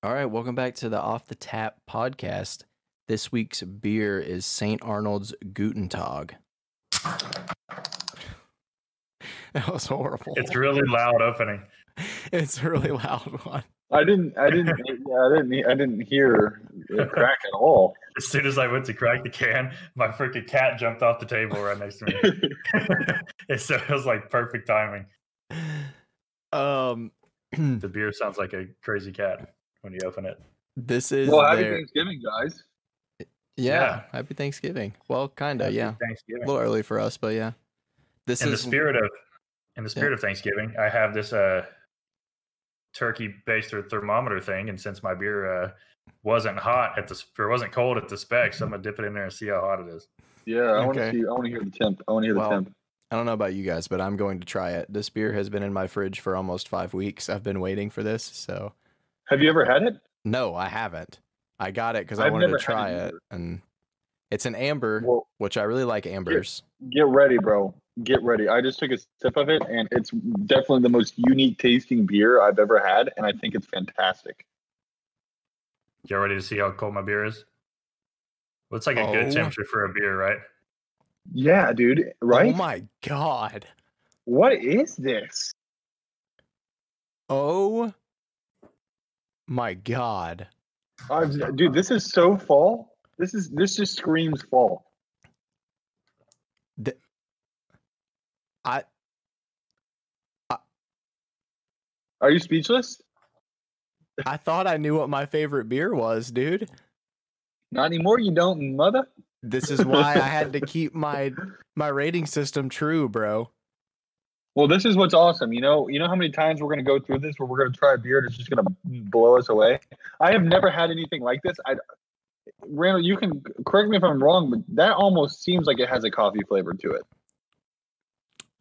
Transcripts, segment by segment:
All right, welcome back to the Off the Tap podcast. This week's beer is Saint Arnold's Guten Tag. That was horrible. It's really loud opening. It's a really loud one. I didn't hear the crack at all. As soon as I went to crack the can, my freaking cat jumped off the table right next to me. And so it was like perfect timing. The beer sounds like a crazy cat when you open it. This is happy Thanksgiving, guys. Yeah, happy Thanksgiving. Well, kind of, yeah. Thanksgiving. A little early for us, but yeah. This is in the spirit of Thanksgiving. I have this turkey based thermometer thing, and since my beer wasn't cold at the specs, so I'm gonna dip it in there and see how hot it is. Yeah, I want to hear the temp. I want to hear the temp. I don't know about you guys, but I'm going to try it. This beer has been in my fridge for almost 5 weeks. I've been waiting for this. So, have you ever had it? No, I haven't. I got it because I wanted to try it, and it's an amber, which I really like ambers. Get ready, bro. Get ready. I just took a sip of it, and it's definitely the most unique tasting beer I've ever had, and I think it's fantastic. Y'all ready to see how cold my beer is? Well, it's like a good temperature for a beer, right? Yeah, dude. Right? Oh, my God. What is this? Oh, my God. Dude, this is so fall. This just screams fall. Are you speechless? I thought I knew what my favorite beer was, dude. Not anymore, you don't, mother. This is why I had to keep my rating system true, bro. Well, this is what's awesome. You know how many times we're going to go through this where we're going to try a beer that's just going to blow us away? I have never had anything like this. Randall, you can correct me if I'm wrong, but that almost seems like it has a coffee flavor to it.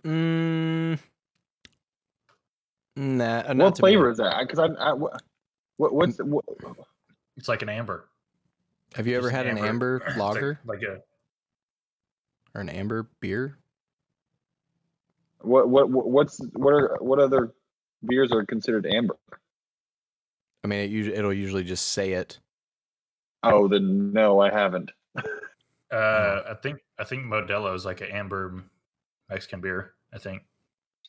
Nah. What flavor is that? Because what's it's like an amber. Have you ever had an amber lager? Or an amber beer? What other beers are considered amber? I mean, it'll usually just say it. Oh, then no, I haven't. I think Modelo is like an amber Mexican beer. I think.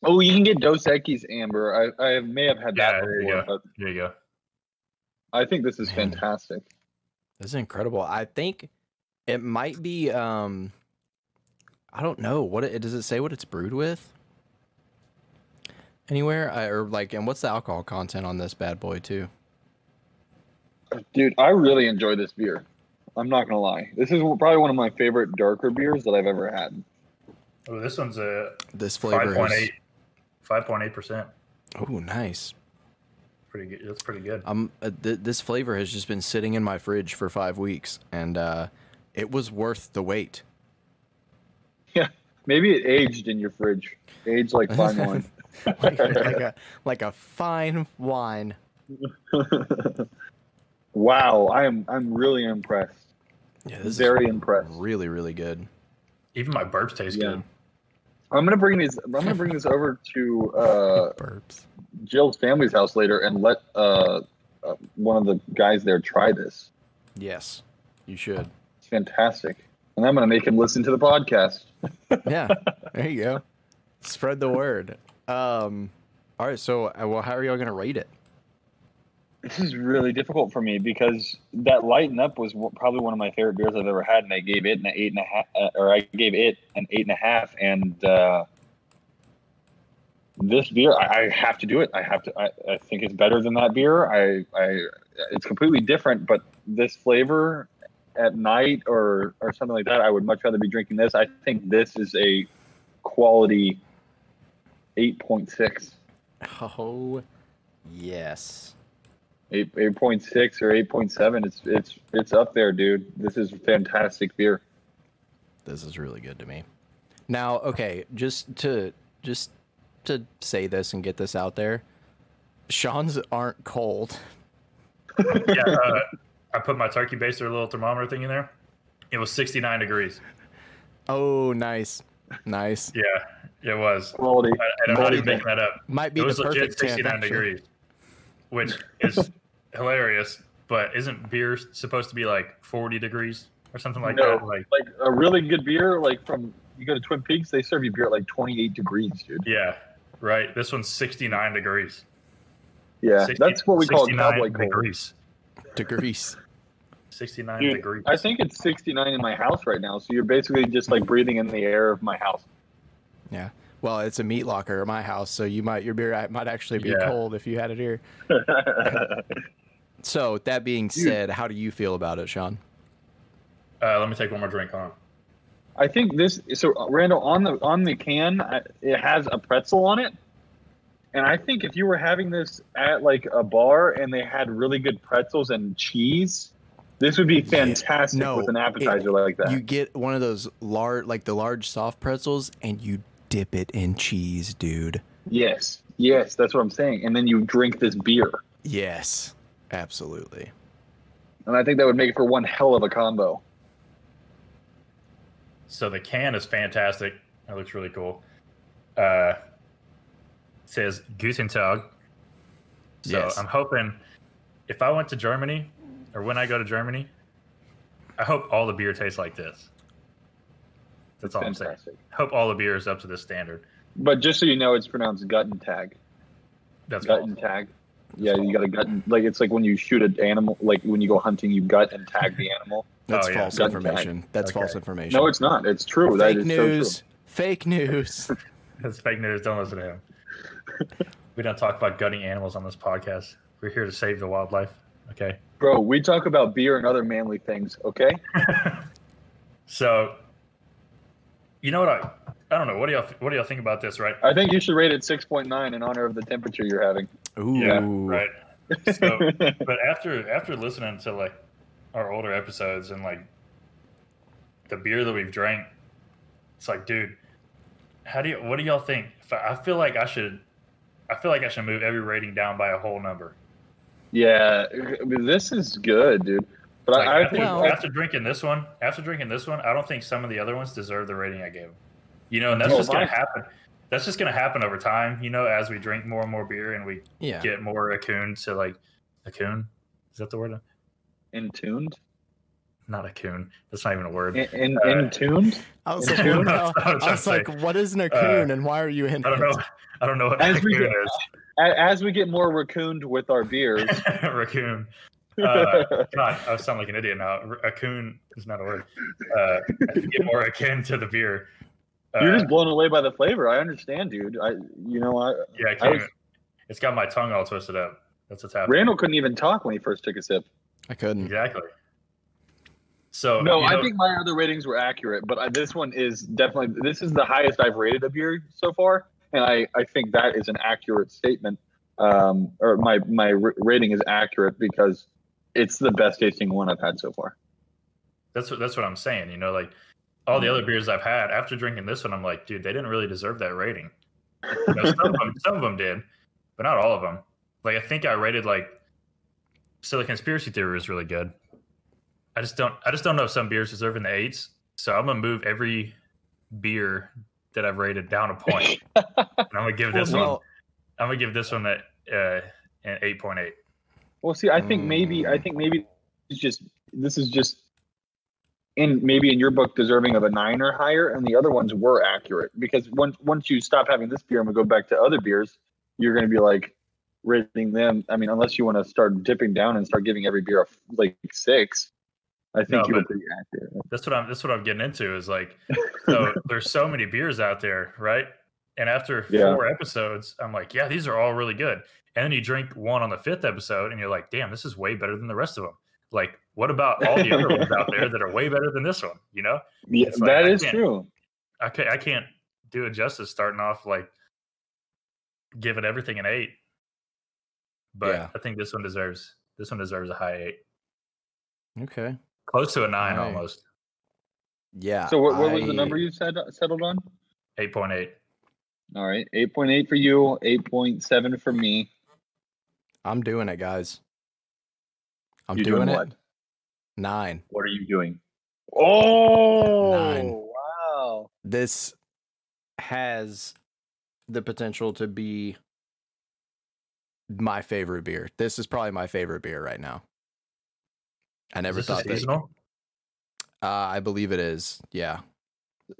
Oh, you can get Dos Equis amber. I may have had that before. There you go. I think this is fantastic. This is incredible. I think it might be. I don't know what it does. It say what it's brewed with. Anywhere and what's the alcohol content on this bad boy too? Dude, I really enjoy this beer. I'm not gonna lie. This is probably one of my favorite darker beers that I've ever had. Oh, this one's this flavor 5.8%. Oh, nice. Pretty good. That's pretty good. This flavor has just been sitting in my fridge for 5 weeks, and it was worth the wait. Yeah, maybe it aged in your fridge. Aged like fine wine. like a fine wine. Wow, I'm really impressed. Yeah, this is impressed. Really, really good. Even my burps taste good. I'm gonna bring this over to Jill's family's house later and let one of the guys there try this. Yes, you should. It's fantastic, and I'm gonna make him listen to the podcast. Yeah, there you go. Spread the word. All right, so how are y'all gonna rate it? This is really difficult for me because that Lighten Up was probably one of my favorite beers I've ever had, and I gave it an 8.5. And this beer, I have to do it. I have to. I think it's better than that beer. It's completely different, but this flavor at night or something like that, I would much rather be drinking this. I think this is a quality 8.6. Oh, yes. 8.6 or 8.7. It's up there, dude. This is fantastic beer. This is really good to me. Now, okay, just to say this and get this out there, Sean's aren't cold. Yeah, I put my turkey baster little thermometer thing in there. It was 69 degrees. Oh, nice. Yeah, it was. Quality. I'm not even making that up. Might be it was the perfect legit 69 degrees, which is hilarious, but isn't beer supposed to be like 40 degrees or something like that? Like a really good beer, like from you go to Twin Peaks, they serve you beer at like 28 degrees, dude. Yeah, right. This one's 69 degrees. Yeah, 60, that's what we call cowboy degrees. Cold. Degrees. 69 dude, degrees. I think it's 69 in my house right now, so you're basically just like breathing in the air of my house. Yeah. Well, it's a meat locker at my house, so you might your beer might actually be cold if you had it here. So that being said, how do you feel about it, Sean? Let me take one more drink. Hold on. I think this. So Randall, on the can, it has a pretzel on it, and I think if you were having this at like a bar and they had really good pretzels and cheese, this would be fantastic with an appetizer like that. You get one of those large soft pretzels, and you dip it in cheese, dude. Yes, that's what I'm saying. And then you drink this beer. Yes, absolutely. And I think that would make it for one hell of a combo. So the can is fantastic. It looks really cool. It says Guten Tag. So yes. I'm hoping if I went to Germany, or when I go to Germany, I hope all the beer tastes like this. That's all fantastic. I'm saying. I hope all the beer is up to this standard. But just so you know, it's pronounced Guten Tag. That's Guten Tag. Yeah, you got a gut. Like it's like when you shoot an animal, like when you go hunting, you gut and tag the animal. That's false information. Tag. That's false information. No, it's not. It's true. Fake that is news. So true. Fake news. That's fake news. Don't listen to him. We don't talk about gutting animals on this podcast. We're here to save the wildlife. Okay. Bro, we talk about beer and other manly things. Okay. So. You know what? I don't know. What do y'all think about this, right? I think you should rate it 6.9 in honor of the temperature you're having. Ooh. Yeah, right. So, but after listening to like our older episodes and like the beer that we've drank, it's like, dude, what do y'all think? I feel like I should move every rating down by a whole number. Yeah, this is good, dude. But like after drinking this one, I don't think some of the other ones deserve the rating I gave them. You know, and that's just going to happen. That's just going to happen over time, you know, as we drink more and more beer and we get more attuned to like attuned. Is that the word? Intuned? Not attuned. That's not even a word. Intuned? I was like, what is an attuned and why are you in? I don't know what an attuned is. As we get more raccooned with our beers. Raccoon. God, I sound like an idiot now. Raccoon is not a word. Get more akin to the beer. You're just blown away by the flavor. I understand, dude. It's got my tongue all twisted up. That's what's happening. Randall couldn't even talk when he first took a sip. I couldn't. Exactly. So I think my other ratings were accurate, but this one is definitely. This is the highest I've rated a beer so far, and I think that is an accurate statement. Or my rating is accurate because it's the best tasting one I've had so far. That's what I'm saying. You know, like all the other beers I've had after drinking this one, I'm like, dude, they didn't really deserve that rating. You know, some of them did, but not all of them. Like I think I rated like. So the conspiracy theory was really good. I just don't know if some beers deserve in the 8s. So I'm gonna move every beer that I've rated down a point. And I'm gonna give this one that an 8.8. Well, see, I think maybe it's just this is in your book deserving of a 9 or higher, and the other ones were accurate because once you stop having this beer and we go back to other beers, you're going to be like rating them. I mean, unless you want to start dipping down and start giving every beer like 6, I think you would be accurate. That's what I'm getting into is like, so there's so many beers out there, right? And after 4 episodes, I'm like, yeah, these are all really good. And then you drink one on the 5th episode, and you're like, damn, this is way better than the rest of them. Like, what about all the other ones out there that are way better than this one? You know? Yeah, like, that is true. I can't do it justice starting off, like, giving everything an 8. But I think this one deserves a high 8. Okay. Close to a 9 almost. Yeah. So what was the number you said settled on? 8.8. All right, 8.8 for you, 8.7 for me. I'm doing it, guys. You're doing what? 9. What are you doing? Oh, 9. Wow. This has the potential to be my favorite beer. This is probably my favorite beer right now. I never thought that. Seasonal? I believe it is. Yeah.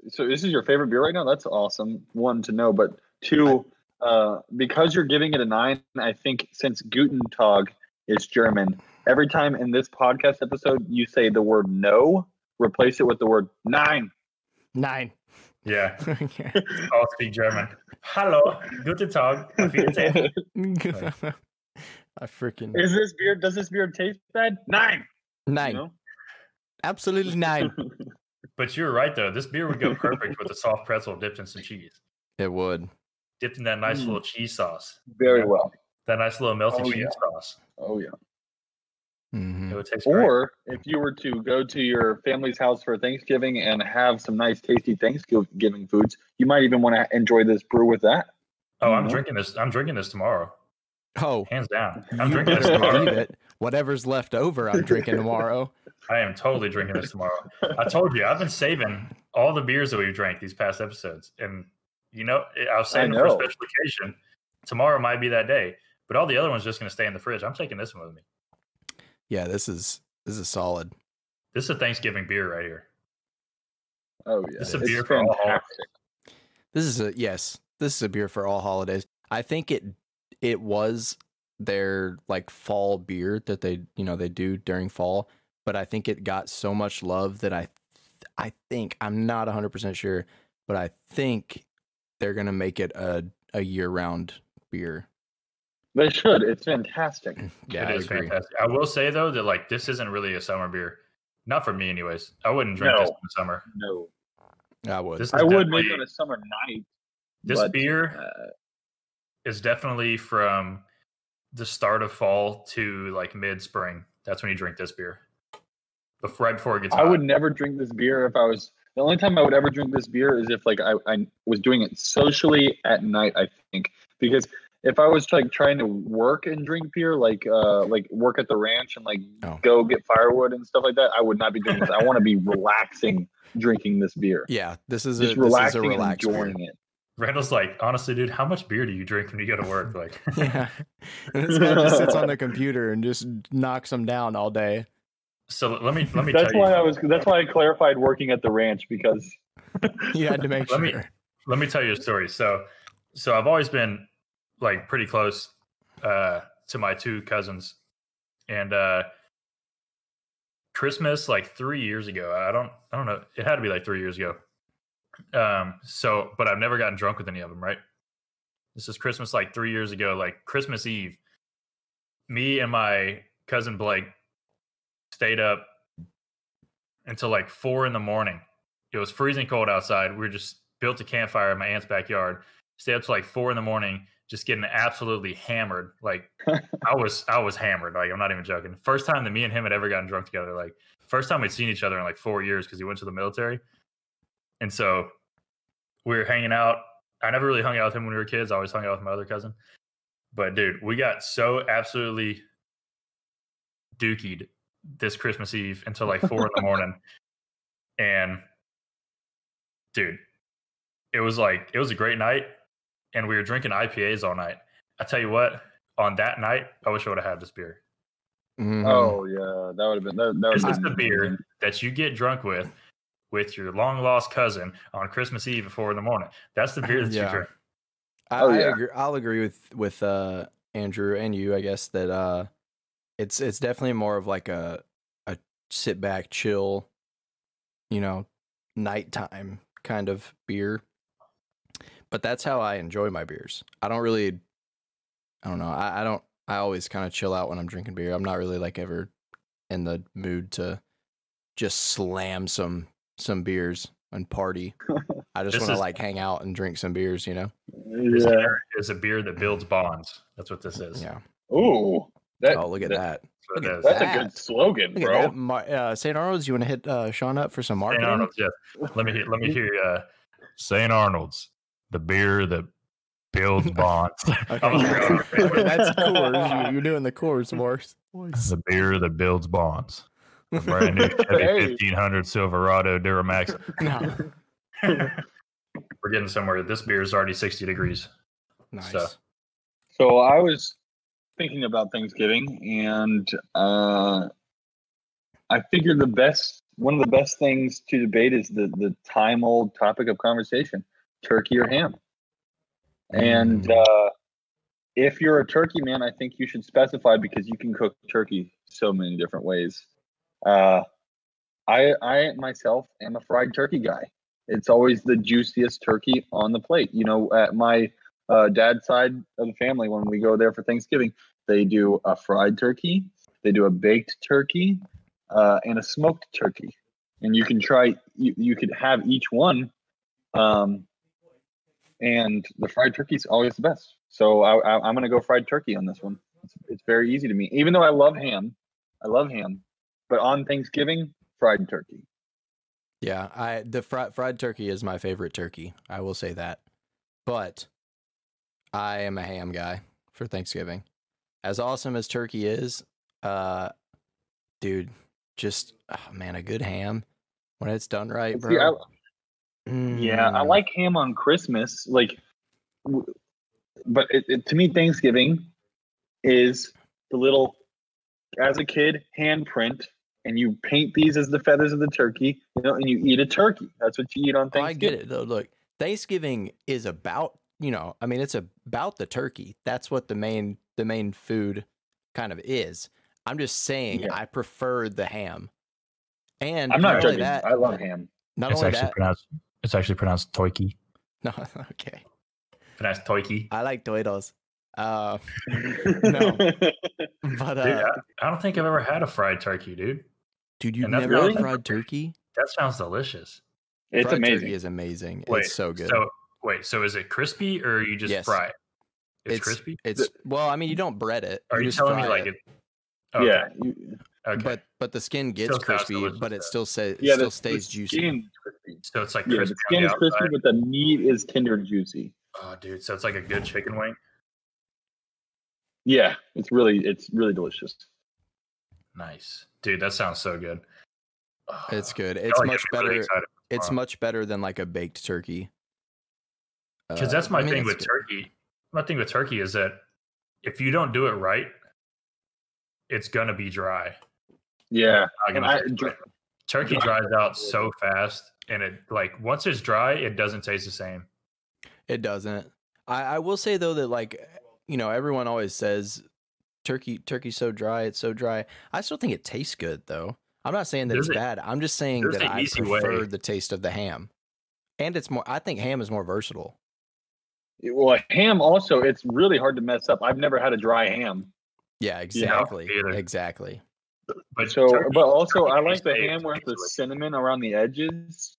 So this is your favorite beer right now? That's awesome. One, to know, but two, because you're giving it a 9, I think since Guten Tag is German, every time in this podcast episode you say the word no, replace it with the word 9. 9. Yeah. Okay. I'll speak German. Hello, Guten Tag. I freaking... Is this beer? Does this beer taste bad? 9. 9. You know? Absolutely 9. But you're right, though. This beer would go perfect with a soft pretzel dipped in some cheese. It would. Dipped in that nice little cheese sauce. Very well. That nice little melted cheese sauce. Oh, yeah. Mm-hmm. It would taste great. If you were to go to your family's house for Thanksgiving and have some nice, tasty Thanksgiving foods, you might even want to enjoy this brew with that. Oh, mm-hmm. I'm drinking this. I'm drinking this tomorrow. Oh, hands down. I'm drinking this tomorrow. Whatever's left over, I'm drinking tomorrow. I am totally drinking this tomorrow. I told you, I've been saving all the beers that we've drank these past episodes. And, you know, I was saving them for a special occasion. Tomorrow might be that day. But all the other ones just going to stay in the fridge. I'm taking this one with me. Yeah, this is solid. This is a Thanksgiving beer right here. Oh, yeah. This is a beer for all holidays. This is a beer for all holidays. I think it was their like fall beer that they, you know, they do during fall, but I think it got so much love that I think, I'm not 100% sure, but I think they're going to make it a year-round beer. They should. It's fantastic. Yeah, it is fantastic. I will say, though, that like this isn't really a summer beer. Not for me, anyways. I wouldn't drink this in the summer. No. I would. I would maybe on a summer night. This beer is definitely from the start of fall to like mid-spring. That's when you drink this beer. Right before it gets hot. I would never drink this beer if I was... The only time I would ever drink this beer is if like I was doing it socially at night, I think. Because... if I was like trying to work and drink beer, like work at the ranch and like go get firewood and stuff like that, I would not be doing this. I want to be relaxing, drinking this beer. Yeah, this is relaxing, enjoying it. Randall's like, honestly, dude, how much beer do you drink when you go to work? Like, yeah, and this guy just sits on the computer and just knocks them down all day. So let me. That's why I clarified working at the ranch, because you had to make sure. Let me tell you a story. So I've always been like pretty close to my two cousins, and Christmas, like 3 years ago, I don't know, it had to be like 3 years ago, so, but I've never gotten drunk with any of them, right? This is Christmas like 3 years ago, like Christmas Eve, me and my cousin Blake stayed up until like 4 a.m. It was freezing cold outside. We just built a campfire in my aunt's backyard, stayed up to like 4 a.m. just getting absolutely hammered. Like I was hammered. Like, I'm not even joking. First time that me and him had ever gotten drunk together. Like first time we'd seen each other in like 4 years, because he went to the military. And so we were hanging out. I never really hung out with him when we were kids. I always hung out with my other cousin. But dude, we got so absolutely dookied this Christmas Eve until like 4 a.m. And dude, it was a great night. And we were drinking IPAs all night. I tell you what, on that night, I wish I would have had this beer. Mm-hmm. Oh, yeah. That would have been... This is the beer that you get drunk with your long-lost cousin on Christmas Eve at 4 a.m. That's the beer that you drink. I agree. I'll agree with Andrew and you, I guess, that it's definitely more of like a sit-back, chill, you know, nighttime kind of beer. But that's how I enjoy my beers. I always kind of chill out when I'm drinking beer. I'm not really like ever in the mood to just slam some beers and party. I just want to like hang out and drink some beers, you know? Yeah. It's a beer that builds bonds. That's what this is. Yeah. Ooh. Look at that. That's a good slogan, bro. Saint Arnold's, you want to hit Sean up for some marketing? Saint Arnold's, yeah. Let me hear Saint Arnold's. The beer that builds bonds. Okay. That's Coors. You're doing the Coors, Morse. The beer that builds bonds. A brand new Chevy 1500 Silverado Duramax. No. We're getting somewhere. This beer is already 60 degrees. Nice. So I was thinking about Thanksgiving, and I figured one of the best things to debate is the time old topic of conversation: turkey or ham. And if you're a turkey man, I think you should specify, because you can cook turkey so many different ways. I myself am a fried turkey guy. It's always the juiciest turkey on the plate. You know, at my dad's side of the family, when we go there for Thanksgiving, they do a fried turkey, they do a baked turkey, and a smoked turkey. And you can try, you could have each one. And the fried turkey is always the best. So I'm going to go fried turkey on this one. It's very easy to me, even though I love ham, but on Thanksgiving, fried turkey. Yeah, the fried turkey is my favorite turkey. I will say that. But I am a ham guy for Thanksgiving. As awesome as turkey is, a good ham when it's done right, bro. Yeah, I like ham on Christmas, but to me, Thanksgiving is the little, as a kid, handprint, and you paint these as the feathers of the turkey, you know, and you eat a turkey. That's what you eat on Thanksgiving. I get it, though. Look, Thanksgiving is about, it's about the turkey. That's what the main food kind of is. I'm just saying, yeah. I prefer the ham. And I'm not joking. I love ham. It's actually pronounced toiki. No, okay. Pronounced toiki. I like toitos. No, but dude, I don't think I've ever had a fried turkey, dude. Dude, you've never had fried turkey? That sounds delicious. It's fried amazing. Turkey is amazing. Wait, it's so good. So is it crispy, or you just fry it? It's crispy. You don't bread it. Are you telling me it? Okay. Yeah. Okay. But the skin gets crispy, but it still stays juicy. So it's like crispy. The skin is crispy, but the meat is tender and juicy. Oh, dude! So it's like a good chicken wing. Yeah, it's really delicious. Nice, dude. That sounds so good. It's good. It's much better. Really it's much better than like a baked turkey. Because that's my thing with turkey. My thing with turkey is that if you don't do it right, it's gonna be dry. Yeah, turkey dries out so fast, and it once it's dry, it doesn't taste the same. It doesn't. I will say though that everyone always says turkey's so dry, it's so dry. I still think it tastes good though. I'm not saying that it's bad. I'm just saying that I prefer the taste of the ham, and it's more. I think ham is more versatile. Well, ham also, it's really hard to mess up. I've never had a dry ham. Yeah, exactly. Yeah, exactly. But I like the ham with the cinnamon around the edges.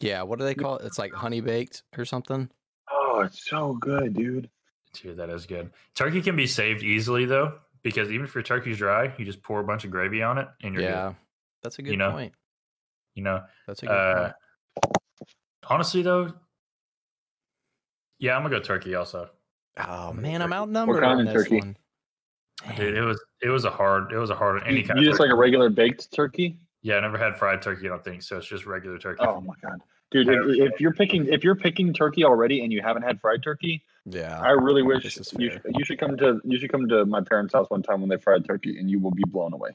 Yeah, what do they call it? It's like honey baked or something. Oh, it's so good, dude. Dude, that is good. Turkey can be saved easily though, because even if your turkey's dry, you just pour a bunch of gravy on it and you're good. That's a good point. That's a good point. Honestly though, yeah, I'm gonna go turkey also. Oh man, I'm outnumbered on this one. Dude, it was a hard any kind. You just like a regular baked turkey? Yeah, I never had fried turkey. I don't think so. It's just regular turkey. Oh my god, dude! If you're picking turkey already and you haven't had fried turkey, yeah, I really wish you should come to my parents' house one time when they fried turkey, and you will be blown away.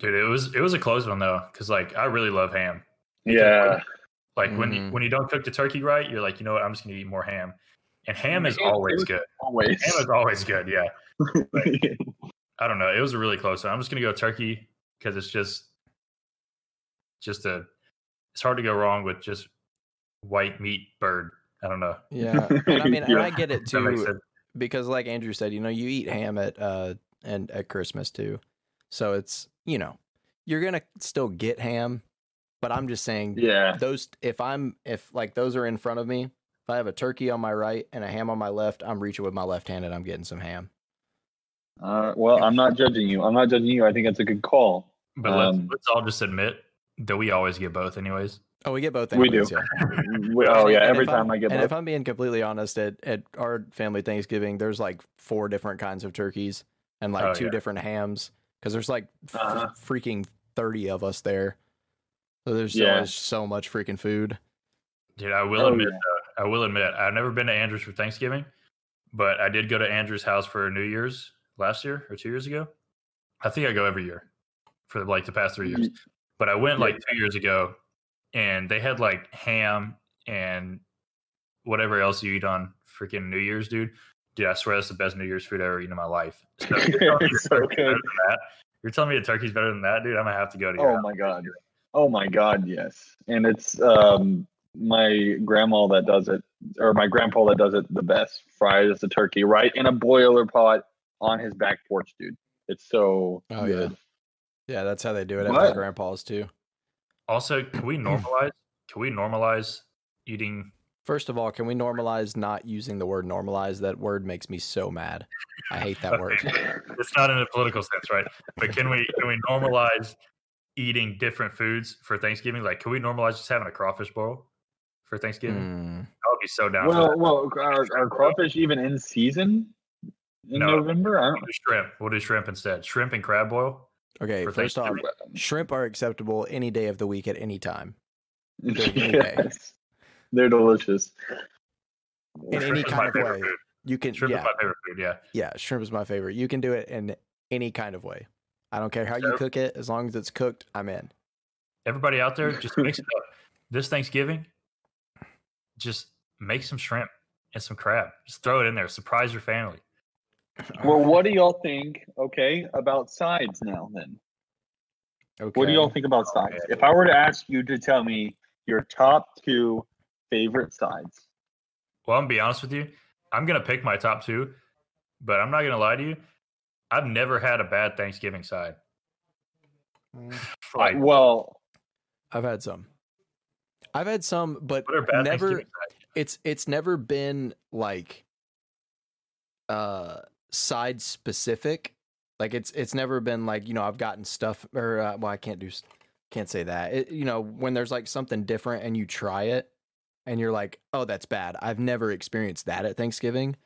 Dude, it was a close one though, because I really love ham. Yeah, when you don't cook the turkey right, you're like, you know what, I'm just gonna eat more ham. And ham is always good. Ham is always good, yeah. But, I don't know. It was a really close one. I'm just going to go turkey because it's just it's hard to go wrong with just white meat bird. I don't know. Yeah. And I mean, yeah. And I get it too, because like Andrew said, you eat ham at Christmas too. So it's, you're going to still get ham, but I'm just saying if those are in front of me, if I have a turkey on my right and a ham on my left, I'm reaching with my left hand and I'm getting some ham. Well, I'm not judging you. I think that's a good call. But let's all just admit that we always get both anyways. Oh, we get both anyways. We do. Yeah. Every time I get both. And if I'm being completely honest, at our family Thanksgiving, there's 4 different kinds of turkeys and 2 different hams, because there's freaking 30 of us there. So there's always so much freaking food. Dude, I will admit, I've never been to Andrew's for Thanksgiving, but I did go to Andrew's house for New Year's last year or 2 years ago. I think I go every year for like the past 3 years. But I went like 2 years ago, and they had like ham and whatever else you eat on freaking New Year's, dude. Dude, I swear that's the best New Year's food I've ever eaten in my life. So, it's so good. You're telling me the turkey's better than that, dude? I'm going to have to go to your house. My God. Oh, my God, yes. And it's my grandma that does it, or my grandpa that does it the best. Fries the turkey right in a boiler pot on his back porch, dude. It's so good. Yeah, that's how they do it at my grandpa's, too. Also, can we normalize? Can we normalize eating? First of all, can we normalize not using the word normalize? That word makes me so mad. I hate that word. It's not in a political sense, right? But can we normalize eating different foods for Thanksgiving? Like, can we normalize just having a crawfish bowl for Thanksgiving? I would be so down. Well, are crawfish even in season in November? I don't know. Shrimp. We'll do shrimp instead. Shrimp and crab boil. Okay, first off, shrimp are acceptable any day of the week at any time. They're delicious. In any kind of way. You can, shrimp is my favorite food, yeah, shrimp is my favorite. You can do it in any kind of way. I don't care how you cook it. As long as it's cooked, I'm in. Everybody out there, just mix it up. This Thanksgiving, just make some shrimp and some crab. Just throw it in there. Surprise your family. Well, what do y'all think, about sides now then? Okay. What do y'all think about sides? If I were to ask you to tell me your top two favorite sides. Well, I'm going to be honest with you. I'm going to pick my top two, but I'm not going to lie to you. I've never had a bad Thanksgiving side. Well, I've had some, but never. It's never been like side specific. Like it's never been like, I've gotten stuff or can't say that. When there's like something different and you try it and you're like, oh, that's bad. I've never experienced that at Thanksgiving.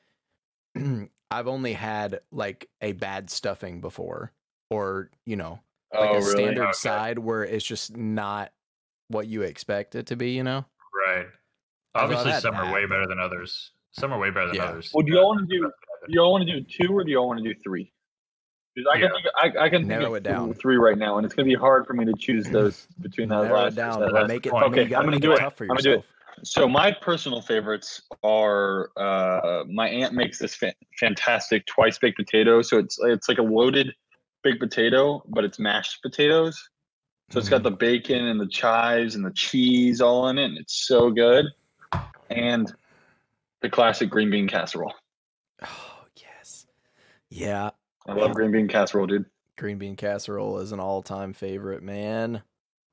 I've only had like a bad stuffing before, or really? Standard side where it's just not what you expect it to be, Right. Obviously, some are way better than others. Well, do y'all want to do? Y'all want to do two, or do y'all want to do three? I can narrow it down three right now, and it's gonna be hard for me to choose those between those. Narrow it down. Make it. Okay, I'm gonna do it. I'm gonna do it. So my personal favorites are my aunt makes this fantastic twice baked potato. So it's like a loaded baked potato, but it's mashed potatoes. So it's got the bacon and the chives and the cheese all in it, and it's so good. And the classic green bean casserole. Oh yes, yeah. I love green bean casserole, dude. Green bean casserole is an all-time favorite, man.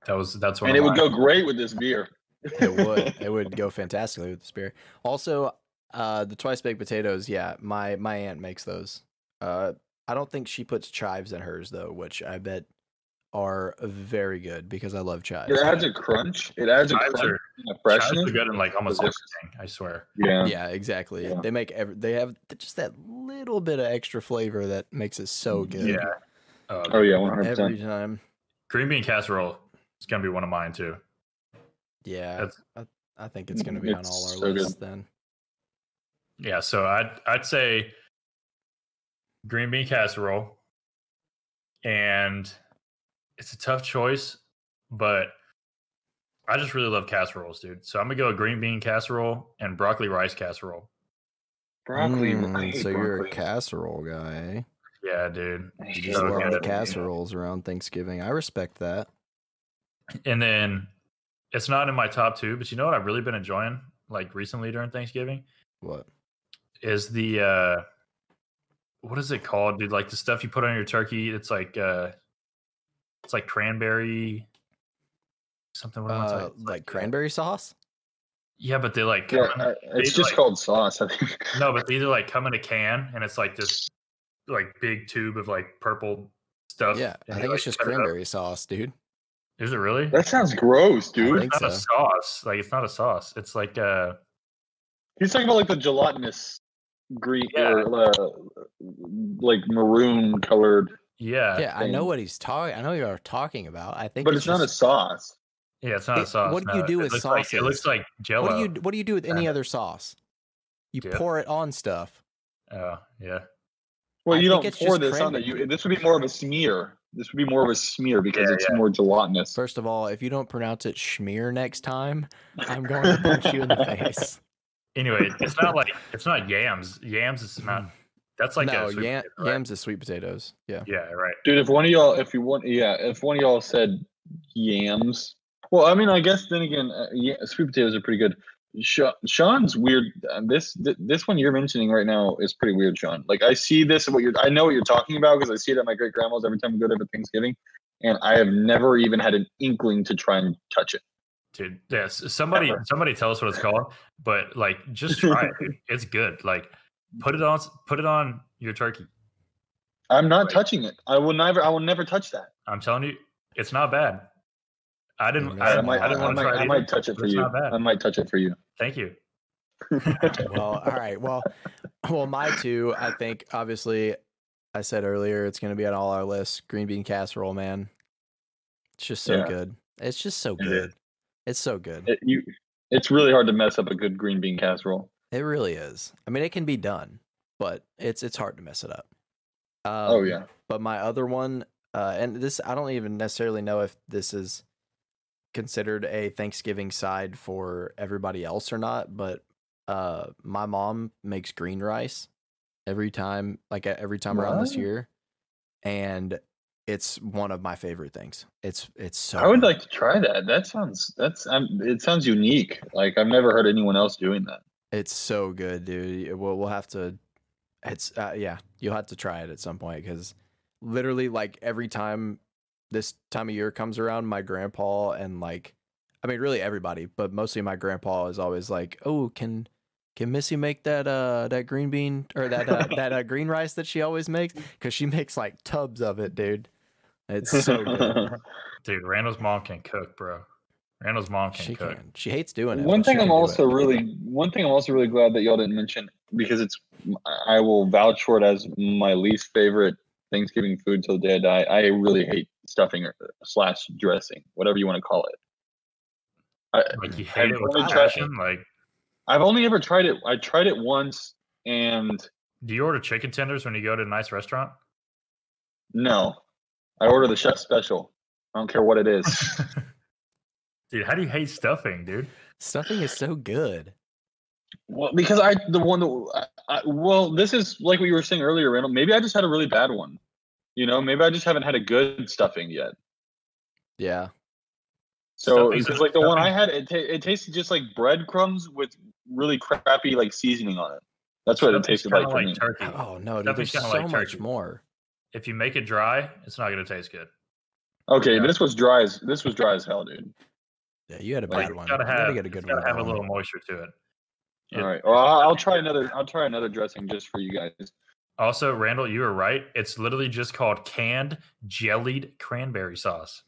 That's one. And it would go great with this beer. It would. It would go fantastically with this beer. Also, the twice baked potatoes. Yeah, my aunt makes those. I don't think she puts chives in hers though, which I bet are very good because I love chives. It adds a crunch. It adds a crunch. Chives are good in like almost everything. I swear. Yeah. Yeah. Exactly. Yeah. They make they have just that little bit of extra flavor that makes it so good. Yeah. Oh yeah, 100%. Every time. Green bean casserole is gonna be one of mine too. Yeah, I think it's going to be on all our lists then. Yeah, so I'd say green bean casserole, and it's a tough choice, but I just really love casseroles, dude. So I'm going to go with green bean casserole and broccoli rice casserole. So you're a casserole guy, eh? Yeah, dude. You just love the casseroles around Thanksgiving. I respect that. And then... it's not in my top two, but you know what I've really been enjoying like recently during Thanksgiving? What? Is the what is it called, dude? Like the stuff you put on your turkey, it's like cranberry something. Like cranberry sauce? Yeah, but they like it's just like, called sauce, I think. No, but they either like come in a can and it's like this like big tube of like purple stuff. Yeah, I think it's just cranberry sauce, dude. Is it really? That sounds gross, dude. It's not a sauce. Like it's not a sauce. It's like he's talking about like the gelatinous green or like maroon colored. Yeah. Yeah, thing. I know what he's talking. I know what you're talking about. I think, but it's not a sauce. Yeah, it's not a sauce. What do you do with sauce? It looks like Jello. What do you do with any other sauce? You pour it on stuff. Oh yeah. Well, you don't pour this on it. This would be more of a smear. This would be more of a smear because it's more gelatinous. First of all, if you don't pronounce it schmear next time, I'm going to punch you in the face. Anyway, it's not like it's not yams. Yams is not. That's like no, potato, right? Yams is sweet potatoes. Yeah. Yeah. Right. Dude, if one of y'all, if one of y'all said yams, well, I mean, I guess then again, sweet potatoes are pretty good. Sean's weird. This one you're mentioning right now is pretty weird, Sean. Like I see this. I know what you're talking about because I see it at my great grandma's every time we go there for Thanksgiving, and I have never even had an inkling to try and touch it. Dude, yes. Somebody tell us what it's called. But like, just try it. It's good. Like, put it on your turkey. I'm not touching it. I will never touch that. I'm telling you, it's not bad. I might touch it for you. I might touch it for you. Thank you. Well, all right. Well, my two, I think, obviously, I said earlier, it's going to be on all our lists. Green bean casserole, man. It's just so good. It's just so good. It's so good. It's really hard to mess up a good green bean casserole. It really is. I mean, it can be done, but it's hard to mess it up. Oh, yeah. But my other one, and this, I don't even necessarily know if this is considered a Thanksgiving side for everybody else or not, but my mom makes green rice every time around this year, and it's one of my favorite things. It's so I would like to try that. It sounds unique. Like I've never heard anyone else doing that. It's so good, dude. We'll have to. It's you'll have to try it at some point because literally like every time this time of year comes around, my grandpa and really everybody, but mostly my grandpa is always like, "Oh, can Missy make that green bean or that green rice that she always makes?" Because she makes like tubs of it, dude. It's so good. Dude, Randall's mom can cook, bro. Randall's mom can cook. Can. She hates doing it. One thing I'm also really glad that y'all didn't mention because I will vouch for it as my least favorite Thanksgiving food till the day I die. I really hate stuffing or / dressing, whatever you want to call it. I've only ever tried it. I tried it once. And do you order chicken tenders when you go to a nice restaurant? No, I order the chef special. I don't care what it is. Dude, how do you hate stuffing, dude? Stuffing is so good. Well, because this is like what you were saying earlier, Randall. Maybe I just had a really bad one. You know, maybe I just haven't had a good stuffing yet. Yeah. So it's like the one I had, it tasted just like breadcrumbs with really crappy like seasoning on it. That's what it tasted like for me. Turkey. Oh no, dude, there's so much more. If you make it dry, it's not going to taste good. Okay, but this was dry as hell, dude. Yeah, you had a bad one. You gotta have a little moisture to it. All right. Well, I'll try another dressing just for you guys. Also, Randall, you were right. It's literally just called canned jellied cranberry sauce.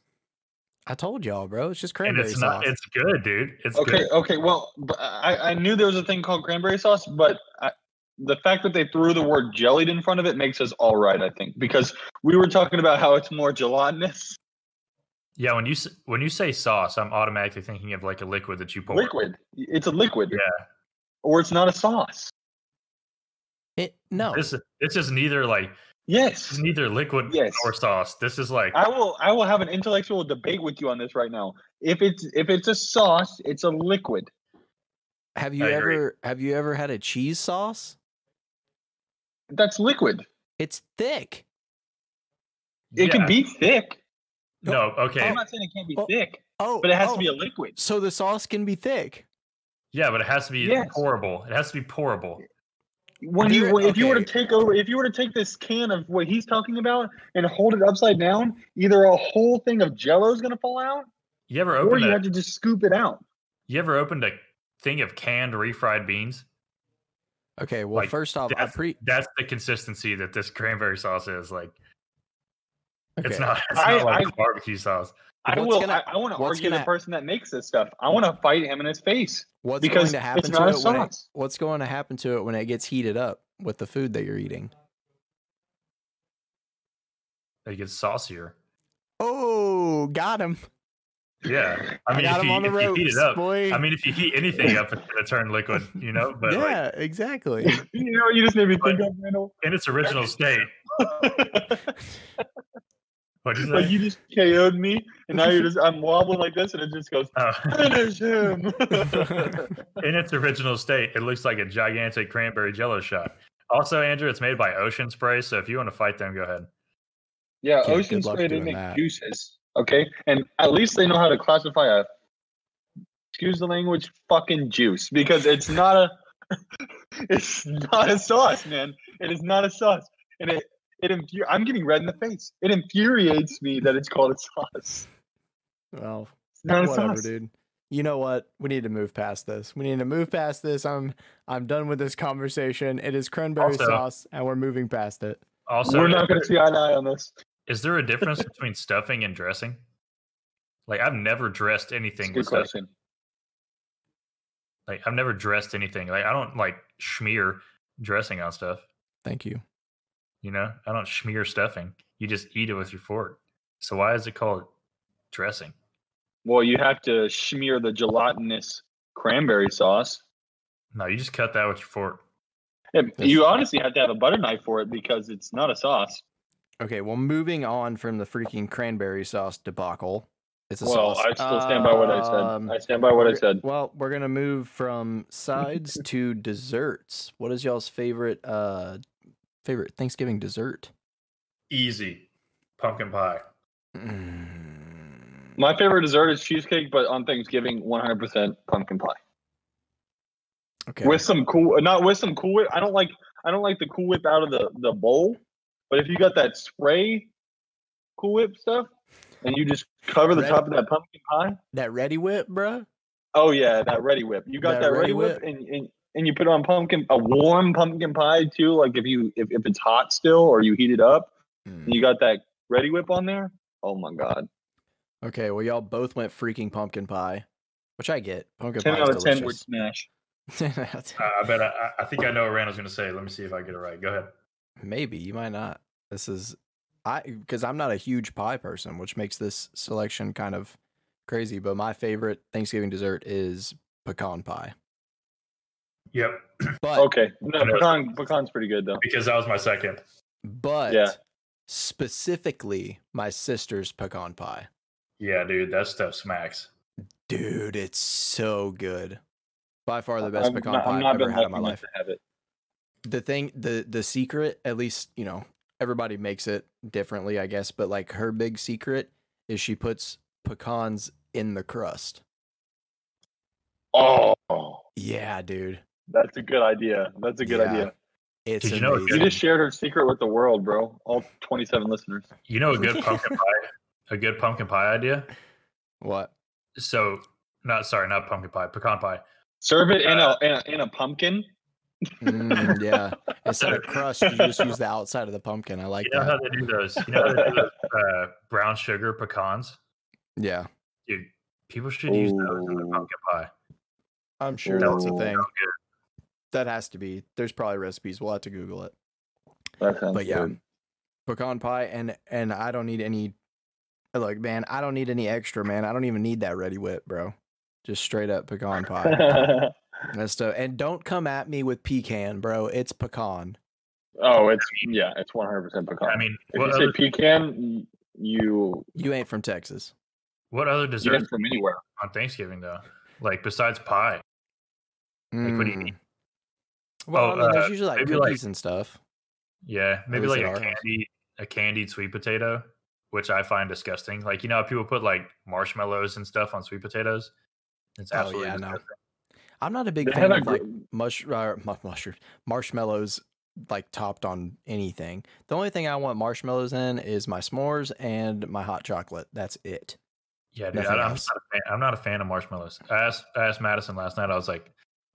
I told y'all, bro. It's just cranberry sauce. It's good, dude. It's good. Okay. Well, I knew there was a thing called cranberry sauce, but the fact that they threw the word jellied in front of it makes us all right, I think, because we were talking about how it's more gelatinous. Yeah, when you say sauce, I'm automatically thinking of like a liquid that you pour. Liquid. It's a liquid. Yeah. Or it's not a sauce. No. This is neither like yes, neither liquid nor sauce. This is like I will have an intellectual debate with you on this right now. If it's a sauce, it's a liquid. Have you ever had a cheese sauce? That's liquid. It's thick. It can be thick. No, okay. I'm not saying it can't be thick. Oh, but it has to be a liquid. So the sauce can be thick. Yeah, but it has to be pourable. It has to be pourable. If you were to take this can of what he's talking about and hold it upside down, either a whole thing of Jell-O is going to fall out, or you have to just scoop it out. You ever opened a thing of canned refried beans? Okay, well, like, first off, that's the consistency that this cranberry sauce is. Like, okay. It's not like barbecue sauce. I want to argue the person that makes this stuff. I want to fight him in his face. What's going to happen to it when it gets heated up with the food that you're eating? It gets saucier. Oh, got him. Yeah, I mean, if you heat it up, boy. I mean, if you heat anything up, it's gonna turn liquid, you know. But yeah, like, exactly. You know, you just made me think of Randall in its original state. What is that? Like you just KO'd me, and now I'm wobbling like this, and it just goes finish him. In its original state, it looks like a gigantic cranberry jello shot. Also, Andrew, it's made by Ocean Spray, so if you want to fight them, go ahead. Yeah, Ocean Spray, they make juices. Okay, and at least they know how to classify a, excuse the language, fucking juice, because it's not a sauce, man. It is not a sauce, and I'm getting red in the face. It infuriates me that it's called a sauce. Well, it's not whatever, a sauce. Dude. You know what? We need to move past this. I'm done with this conversation. It is cranberry sauce, and we're moving past it. Also, we're not going to see eye to eye on this. Is there a difference between stuffing and dressing? Like, I've never dressed anything with stuffing. Question. Like, I've never dressed anything. Like, I don't, like, smear dressing on stuff. Thank you. You know? I don't smear stuffing. You just eat it with your fork. So why is it called dressing? Well, you have to smear the gelatinous cranberry sauce. No, you just cut that with your fork. Yeah, you honestly have to have a butter knife for it because it's not a sauce. Okay, well, moving on from the freaking cranberry sauce debacle. It's a sauce. I still stand by what I said. Well, we're going to move from sides to desserts. What is y'all's favorite Thanksgiving dessert? Easy. Pumpkin pie. My favorite dessert is cheesecake, but on Thanksgiving, 100% pumpkin pie. Okay. With some Cool Whip. I don't like the Cool Whip out of the bowl. But if you got that spray Cool Whip stuff and you just cover the top of that pumpkin pie. That Ready Whip, bro? Oh, yeah, that Ready Whip. You got that Ready Whip and you put on a warm pumpkin pie, too. Like if it's hot still or you heat it up and you got that Ready Whip on there. Oh, my God. Okay, well, y'all both went freaking pumpkin pie, which I get. Pumpkin pie is delicious. 10 out of 10 would smash. I think I know what Randall's going to say. Let me see if I get it right. Go ahead. Maybe you might not. Because I'm not a huge pie person, which makes this selection kind of crazy. But my favorite Thanksgiving dessert is pecan pie. Yep. But, okay. No, pecan's pretty good though. Because that was my second. But yeah. Specifically, my sister's pecan pie. Yeah, dude, that stuff smacks. Dude, it's so good. By far the best pecan pie I've ever had in my life. To have it. The thing, the secret, at least, you know, everybody makes it differently, I guess. But like her big secret is she puts pecans in the crust. Oh, yeah, dude. That's a good idea. That's a good idea. It's amazing. You just shared her secret with the world, bro. All 27 listeners. You know, a good pumpkin pie idea. What? So not pumpkin pie, pecan pie. Serve it in a pumpkin. Yeah, instead of crust, you just use the outside of the pumpkin. I like that. How they do those? You know how they do those brown sugar pecans? Yeah, dude, people should use those in the pumpkin pie. I'm sure that's a thing. That has to be. There's probably recipes. We'll have to Google it. But yeah, good. Pecan pie, and I don't need any. Like, man, I don't need any extra, man. I don't even need that Ready Whip, bro. Just straight up pecan pie. And don't come at me with pecan, bro. It's pecan. Oh, it's 100% pecan. I mean, if you say pecan, you ain't from Texas. What other dessert? You ain't from anywhere on Thanksgiving though? Like besides pie, like what do you eat? Well, I mean, there's usually like cookies and stuff. Yeah, maybe like a candied sweet potato, which I find disgusting. Like you know how people put like marshmallows and stuff on sweet potatoes. It's absolutely disgusting. No. I'm not a big fan of like marshmallows like topped on anything. The only thing I want marshmallows in is my s'mores and my hot chocolate. That's it. Yeah, dude, I'm not a fan of marshmallows. I asked Madison last night. I was like,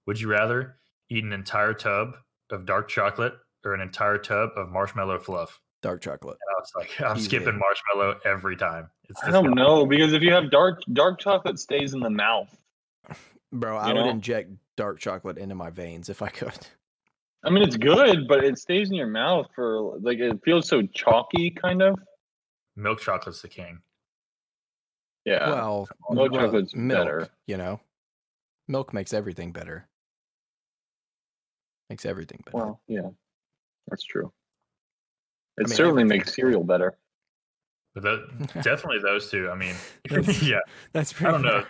"Would you rather eat an entire tub of dark chocolate or an entire tub of marshmallow fluff?" Dark chocolate. And I was like, "I'm skipping marshmallow every time." I don't know because if you have dark chocolate, stays in the mouth. Bro, I would inject dark chocolate into my veins if I could. I mean, it's good, but it stays in your mouth for like it feels so chalky, kind of. Milk chocolate's the king. Yeah. Well, chocolate's milk, better. You know, milk makes everything better. Makes everything better. Well, yeah, that's true. It certainly makes cereal better. But definitely those two. I mean, yeah, that's pretty. I don't know.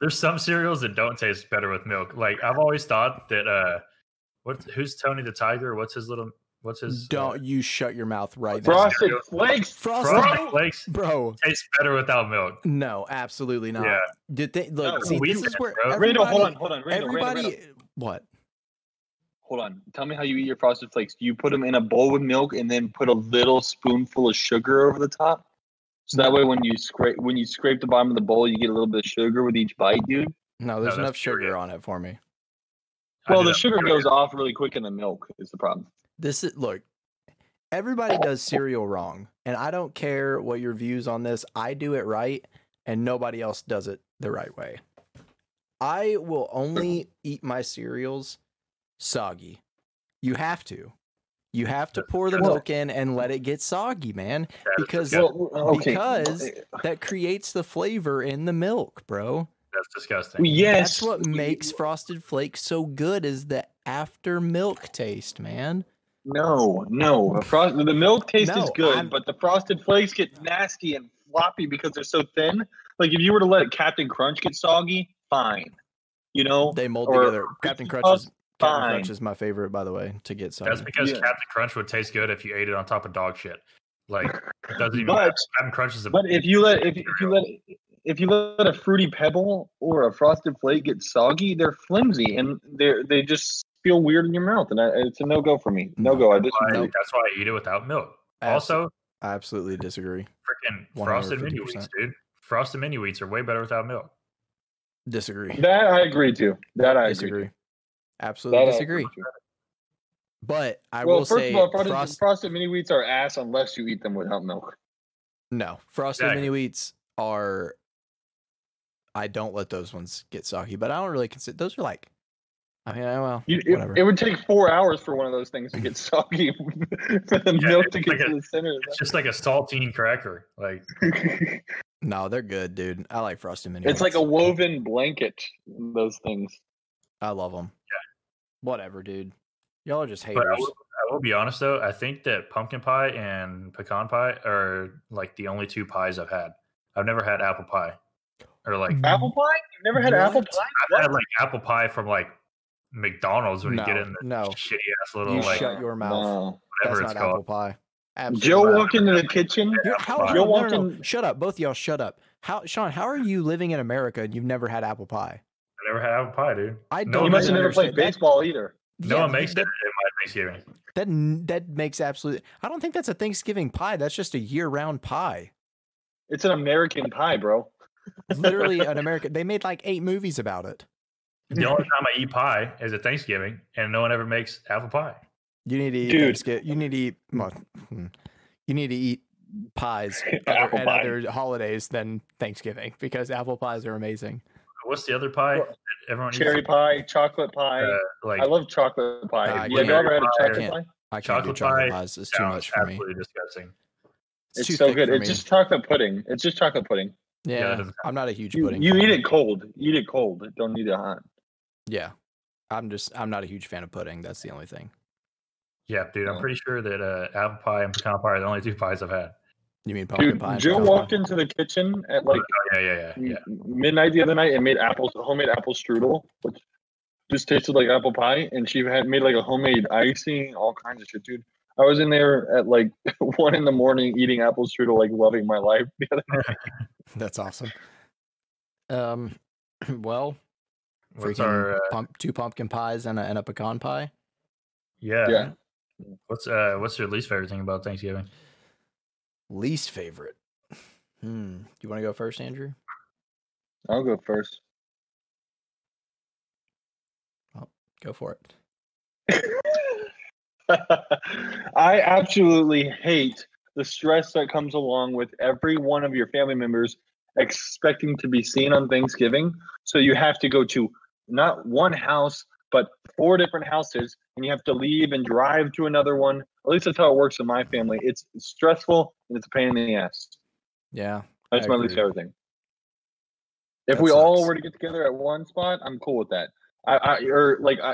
There's some cereals that don't taste better with milk. Like I've always thought that. Who's Tony the Tiger? What's his? Don't you shut your mouth right now. Frosted Flakes. Frosted Flakes, bro, tastes better without milk. No, absolutely not. Yeah. Did they look? No, see, this is where Randall, hold on. Randall. What? Hold on. Tell me how you eat your Frosted Flakes. Do you put them in a bowl with milk and then put a little spoonful of sugar over the top? So that way, when you scrape the bottom of the bowl, you get a little bit of sugar with each bite, dude. No, there's enough sugar on it for me. Well, the sugar goes off really quick in the milk is the problem. This is look. Everybody does cereal wrong, and I don't care what your views on this. I do it right, and nobody else does it the right way. I will only eat my cereals soggy. You have to pour the milk in and let it get soggy, man, because that creates the flavor in the milk, bro. That's disgusting. Yes, that's what makes Frosted Flakes so good is the after milk taste, man. No, the milk taste is good, but the Frosted Flakes get nasty and floppy because they're so thin. Like if you were to let Captain Crunch get soggy, fine. You know they mold together. Captain Crunch is my favorite, by the way, to get soggy. That's because Captain Crunch would taste good if you ate it on top of dog shit. Like it doesn't even. Captain Crunch is a. But if you let a Fruity Pebble or a Frosted Flake get soggy, they're flimsy and they just feel weird in your mouth, and it's a no go for me. No go. That's why I eat it without milk. I absolutely disagree. Freaking 150%. Frosted Mini Wheats, dude. Frosted Mini Wheats are way better without milk. Disagree. That I disagree. Absolutely disagree. But Frosted Mini Wheats are ass unless you eat them without milk. No, Mini Wheats are. I don't let those ones get soggy, but I don't really consider those are like. I mean, well, it would take 4 hours for one of those things to get soggy for the milk to get to the center. It's just like a saltine cracker, like. No, they're good, dude. I like Frosted Mini Wheats. It's like a woven blanket. Those things. I love them. Yeah. Whatever, dude. Y'all are just haters. But I will be honest though. I think that pumpkin pie and pecan pie are like the only two pies I've had. I've never had apple pie. Or like apple pie? You've never had apple pie? I've had like apple pie from like McDonald's when you get in the shitty ass little shut your mouth. No. Whatever that's it's not called. Apple pie. Absolutely. Joe walked into the kitchen. Joe walked in. Shut up, both of y'all. Shut up. Sean, how are you living in America and you've never had apple pie? I never had apple pie, dude. You must have never played baseball either. No one makes that in my Thanksgiving. That makes absolutely. I don't think that's a Thanksgiving pie. That's just a year-round pie. It's an American pie, bro. Literally an American. They made like 8 movies about it. The only time I eat pie is at Thanksgiving, and no one ever makes apple pie. You need to eat. Dude. You need to eat pies at other holidays than Thanksgiving because apple pies are amazing. What's the other pie? Everyone cherry pie, chocolate pie. I love chocolate pie. Have you ever had a chocolate pie? I can't do chocolate pies. It's too much for me. Absolutely disgusting. It's so good. It's just chocolate pudding. Yeah, I'm not a huge pudding. You eat it cold. Eat it cold. Don't eat it hot. Yeah, I'm not a huge fan of pudding. That's the only thing. Yeah, dude, I'm pretty sure that apple pie and pecan pie are the only two pies I've had. You mean pumpkin pie? Dude, Joe walked into the kitchen at like midnight the other night and made homemade apple strudel, which just tasted like apple pie. And she had made like a homemade icing, all kinds of shit, dude. I was in there at like 1 a.m. eating apple strudel, like loving my life. The other night. That's awesome. Well, what's our two pumpkin pies and a pecan pie? Yeah. What's your least favorite thing about Thanksgiving? Least favorite. Do you want to go first, Andrew? I'll go first. Oh, go for it. I absolutely hate the stress that comes along with every one of your family members expecting to be seen on Thanksgiving. So you have to go to not one house, but 4 different houses, and you have to leave and drive to another one. At least that's how it works in my family. It's stressful and it's a pain in the ass. Yeah. That's my least favorite thing. If we all were to get together at one spot, I'm cool with that. I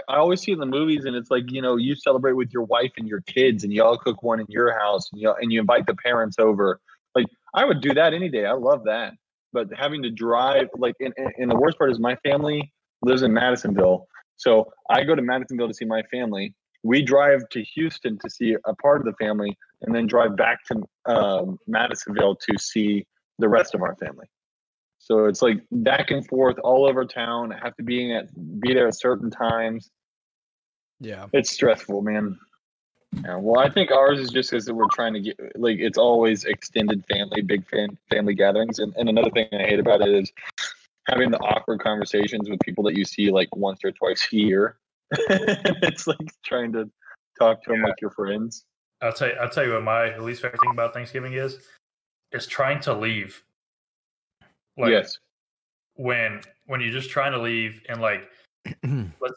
always see in the movies, and it's like, you know, you celebrate with your wife and your kids, and y'all cook one in your house, and you invite the parents over. Like, I would do that any day. I love that. But having to drive, like, and the worst part is my family lives in Madisonville, so I go to Madisonville to see my family. We drive to Houston to see a part of the family, and then drive back to Madisonville to see the rest of our family. So it's like back and forth all over town. I have to be there at certain times. Yeah, it's stressful, man. Yeah, well, I think ours is just because we're trying to get, like, it's always extended family, big family gatherings. And another thing I hate about it is having the awkward conversations with people that you see like once or twice a year. It's like trying to talk to them like your friends. I'll tell you what my least favorite thing about Thanksgiving is trying to leave. Like, yes. When you're just trying to leave, and like, let's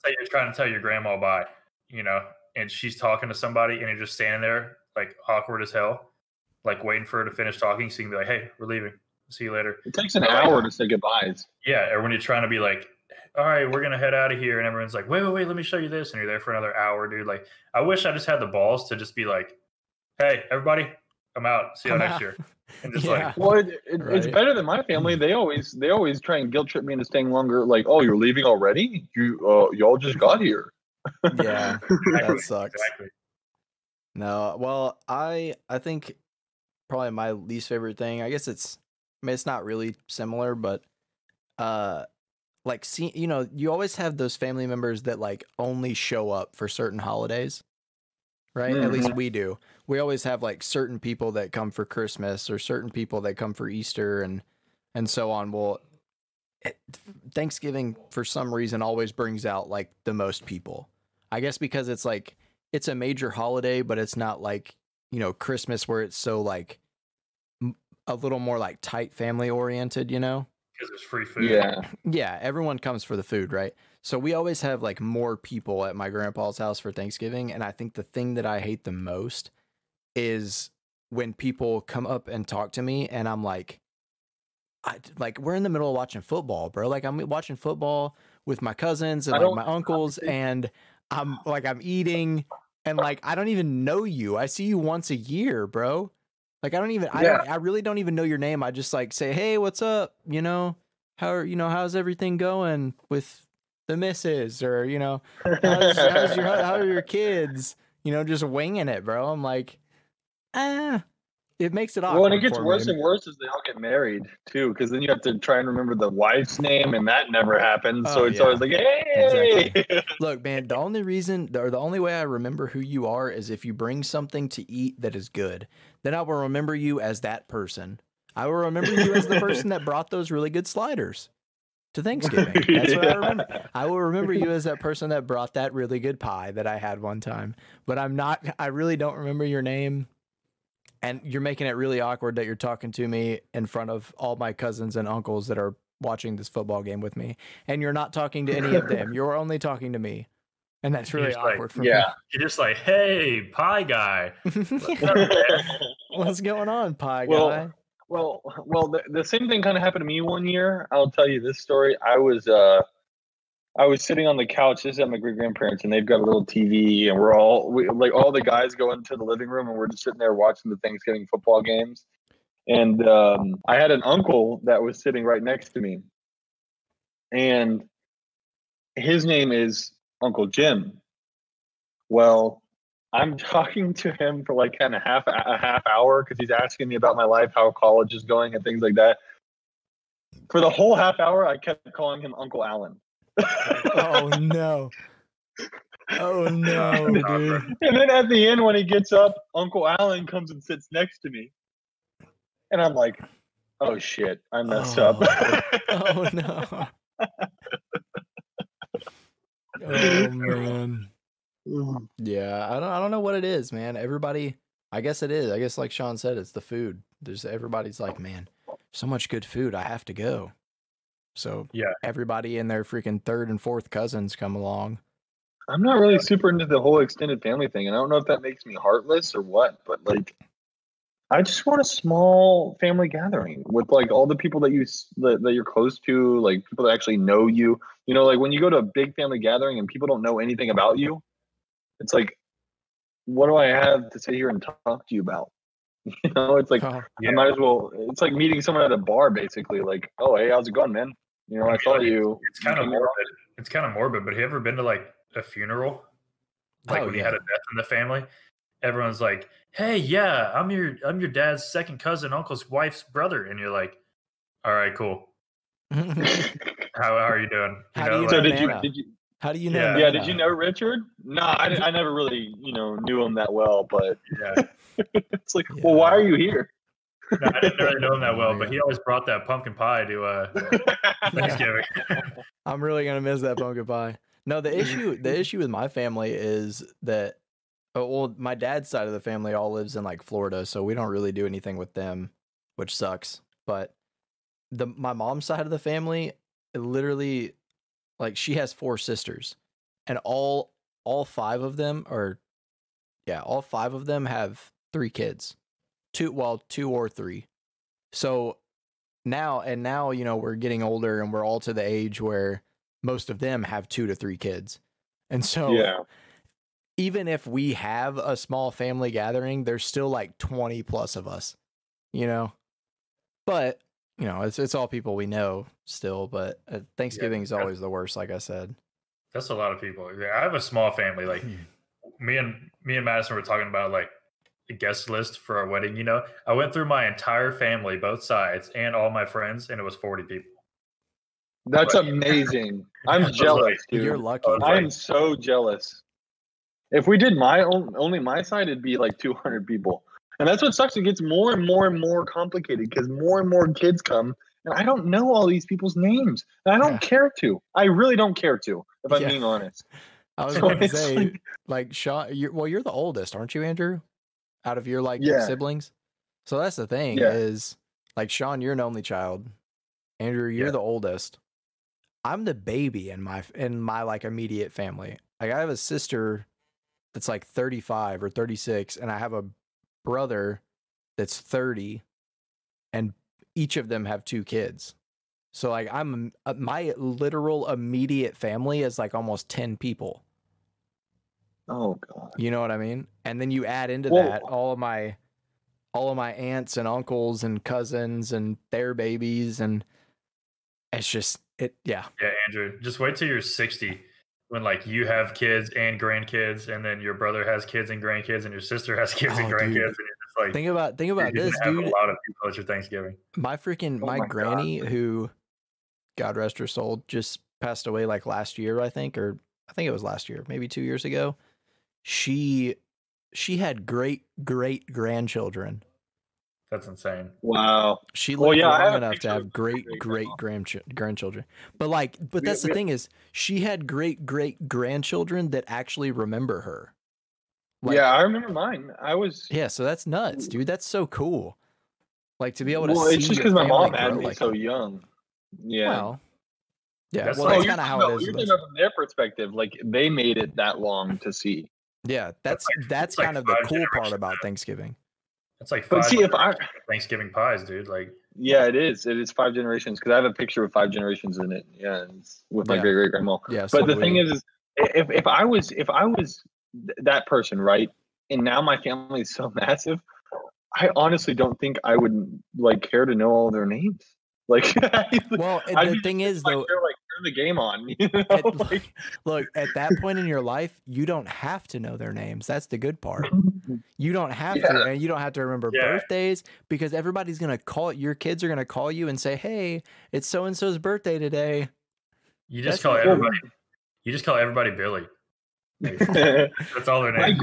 say you're trying to tell your grandma bye, you know, and she's talking to somebody, and you're just standing there like awkward as hell, like waiting for her to finish talking, so you can be like, "Hey, we're leaving. See you later." It takes an hour to say goodbyes. Yeah, or when you're trying to be like, "All right, we're gonna head out of here," and everyone's like, "Wait, let me show you this," and you're there for another hour, dude. Like, I wish I just had the balls to just be like, "Hey, everybody, I'm out. See you next year." And just like, well, it's better than my family. They always try and guilt trip me into staying longer. Like, "Oh, you're leaving already? Y'all just got here." Yeah, that sucks. Exactly. No, well, I think probably my least favorite thing, I guess it's not really similar, but like, see, you know, you always have those family members that like only show up for certain holidays, right? Mm-hmm. At least we do. We always have like certain people that come for Christmas or certain people that come for Easter and so on. Well, Thanksgiving for some reason always brings out like the most people, I guess, because it's like, it's a major holiday, but it's not like, you know, Christmas where it's so like a little more like tight family oriented, you know, because there's free food. Yeah. Everyone comes for the food. Right. So we always have like more people at my grandpa's house for Thanksgiving. And I think the thing that I hate the most is when people come up and talk to me, and I'm like, we're in the middle of watching football, bro. Like, I'm watching football with my cousins and like my uncles, and I'm like, I'm eating, and like, I don't even know you. I see you once a year, bro. Like, I really don't even know your name. I just like say, "Hey, what's up? You know, how's everything going with the missus?" Or, you know, how are your kids? You know, just winging it, bro. I'm like, it makes it awkward. Well, and it gets worse and worse as they all get married too, because then you have to try and remember the wife's name, and that never happens. Oh, so it's always like, "Hey, exactly." Look, man, the only way I remember who you are is if you bring something to eat that is good. Then I will remember you as that person. I will remember you as the person that brought those really good sliders to Thanksgiving. That's what I remember. I will remember you as that person that brought that really good pie that I had one time. But I really don't remember your name. And you're making it really awkward that you're talking to me in front of all my cousins and uncles that are watching this football game with me. And you're not talking to any of them. You're only talking to me. And that's really awkward for me. Yeah. You're just like, "Hey, pie guy. What's going on, pie guy?" Well, the same thing kind of happened to me one year. I'll tell you this story. I was sitting on the couch. This is at my great grandparents, and they've got a little TV, and all the guys go into the living room, and we're just sitting there watching the Thanksgiving football games. And I had an uncle that was sitting right next to me, and his name is Uncle Jim. Well, I'm talking to him for like kind of a half hour because he's asking me about my life, how college is going, and things like that. For the whole half hour, I kept calling him Uncle Alan. Oh no, dude. And then at the end, when he gets up, Uncle Alan comes and sits next to me, and I'm like, "Oh shit, I messed up." Oh no. Oh man. Yeah, I don't know what it is, man. Everybody, I guess it is. I guess like Sean said, it's the food. Everybody's like, "Man, so much good food. I have to go." So yeah, everybody and their freaking third and fourth cousins come along. I'm not really super into the whole extended family thing, and I don't know if that makes me heartless or what, but like, I just want a small family gathering with like all the people that that you're close to, like people that actually know you. You know, like when you go to a big family gathering and people don't know anything about you, it's like, what do I have to sit here and talk to you about? You know, it's like, I might as well, it's like meeting someone at a bar, basically. Like, oh, hey, how's it going, man? You know, I saw you. It's kind of morbid. It's kind of morbid, but have you ever been to like a funeral? Like when you had a death in the family? Everyone's like, "Hey, yeah, I'm your dad's second cousin, uncle's wife's brother," and you're like, "All right, cool. How are you doing?" How do you know? Yeah, did you know Richard? No, I never really knew him that well, but it's like, well, why are you here? No, I didn't really know him that well, but he always brought that pumpkin pie to Thanksgiving. I'm really gonna miss that pumpkin pie. No, the issue with my family is that. Well, my dad's side of the family all lives in like Florida, so we don't really do anything with them, which sucks. But my mom's side of the family, literally, like she has four sisters, and all five of them have three kids, two or three. So now we're getting older, and we're all to the age where most of them have 2 to 3 kids, and so yeah. Even if we have a small family gathering, there's still like 20 plus of us, but it's all people we know still, but Thanksgiving is always the worst. Like I said, that's a lot of people. I have a small family. Like me and Madison were talking about like a guest list for our wedding. I went through my entire family, both sides and all my friends, and it was 40 people. That's amazing. I'm jealous, dude. You're lucky. I'm so jealous. If we did only my side, it'd be like 200 people. And that's what sucks. It gets more and more and more complicated because more and more kids come. And I don't know all these people's names. And I don't care to. I really don't care to, if I'm being honest. I was going to say, like Sean, you're the oldest, aren't you, Andrew? Out of your siblings. So that's the thing is, like Sean, you're an only child. Andrew, you're the oldest. I'm the baby in my like immediate family. Like I have a sister that's like 35 or 36, and I have a brother that's 30, and each of them have 2 kids. So like my literal immediate family is like almost 10 people. Oh God. You know what I mean? And then you add into that all of my aunts and uncles and cousins and their babies, and it's just Yeah, Andrew, just wait till you're 60. When like you have kids and grandkids, and then your brother has kids and grandkids, and your sister has kids and grandkids, dude. And you're just like, think about this, dude. Have a lot of people at your Thanksgiving. My granny, God. Who, God rest her soul, just passed away like last year, I think it was last year, maybe 2 years ago. She had great grandchildren. That's insane. Wow. She lived long enough to have great grandchildren. But that's the thing is, she had great grandchildren that actually remember her. Like, I remember mine. Yeah, so that's nuts, dude. That's so cool. Like to be able to see. Well, it's just because my mom had me so young. Yeah. Wow. Yeah. That's kind of how it is. You're talking about from their perspective, like they made it that long to see. Yeah, that's kind of the cool part about Thanksgiving. It's like 5 Thanksgiving pies, dude. Like, yeah, it is. It is 5 generations because I have a picture with 5 generations in it. Yeah, it's with my great great grandma. Yeah, but the thing is, if I was that person, right? And now my family is so massive, I honestly don't think I would like care to know all their names. Like, turn the game on. You know? At that point in your life, you don't have to know their names. That's the good part. You don't have to, and you don't have to remember birthdays because everybody's gonna call. Your kids are gonna call you and say, "Hey, it's so and so's birthday today." Everybody. You just call everybody Billy. That's all their names.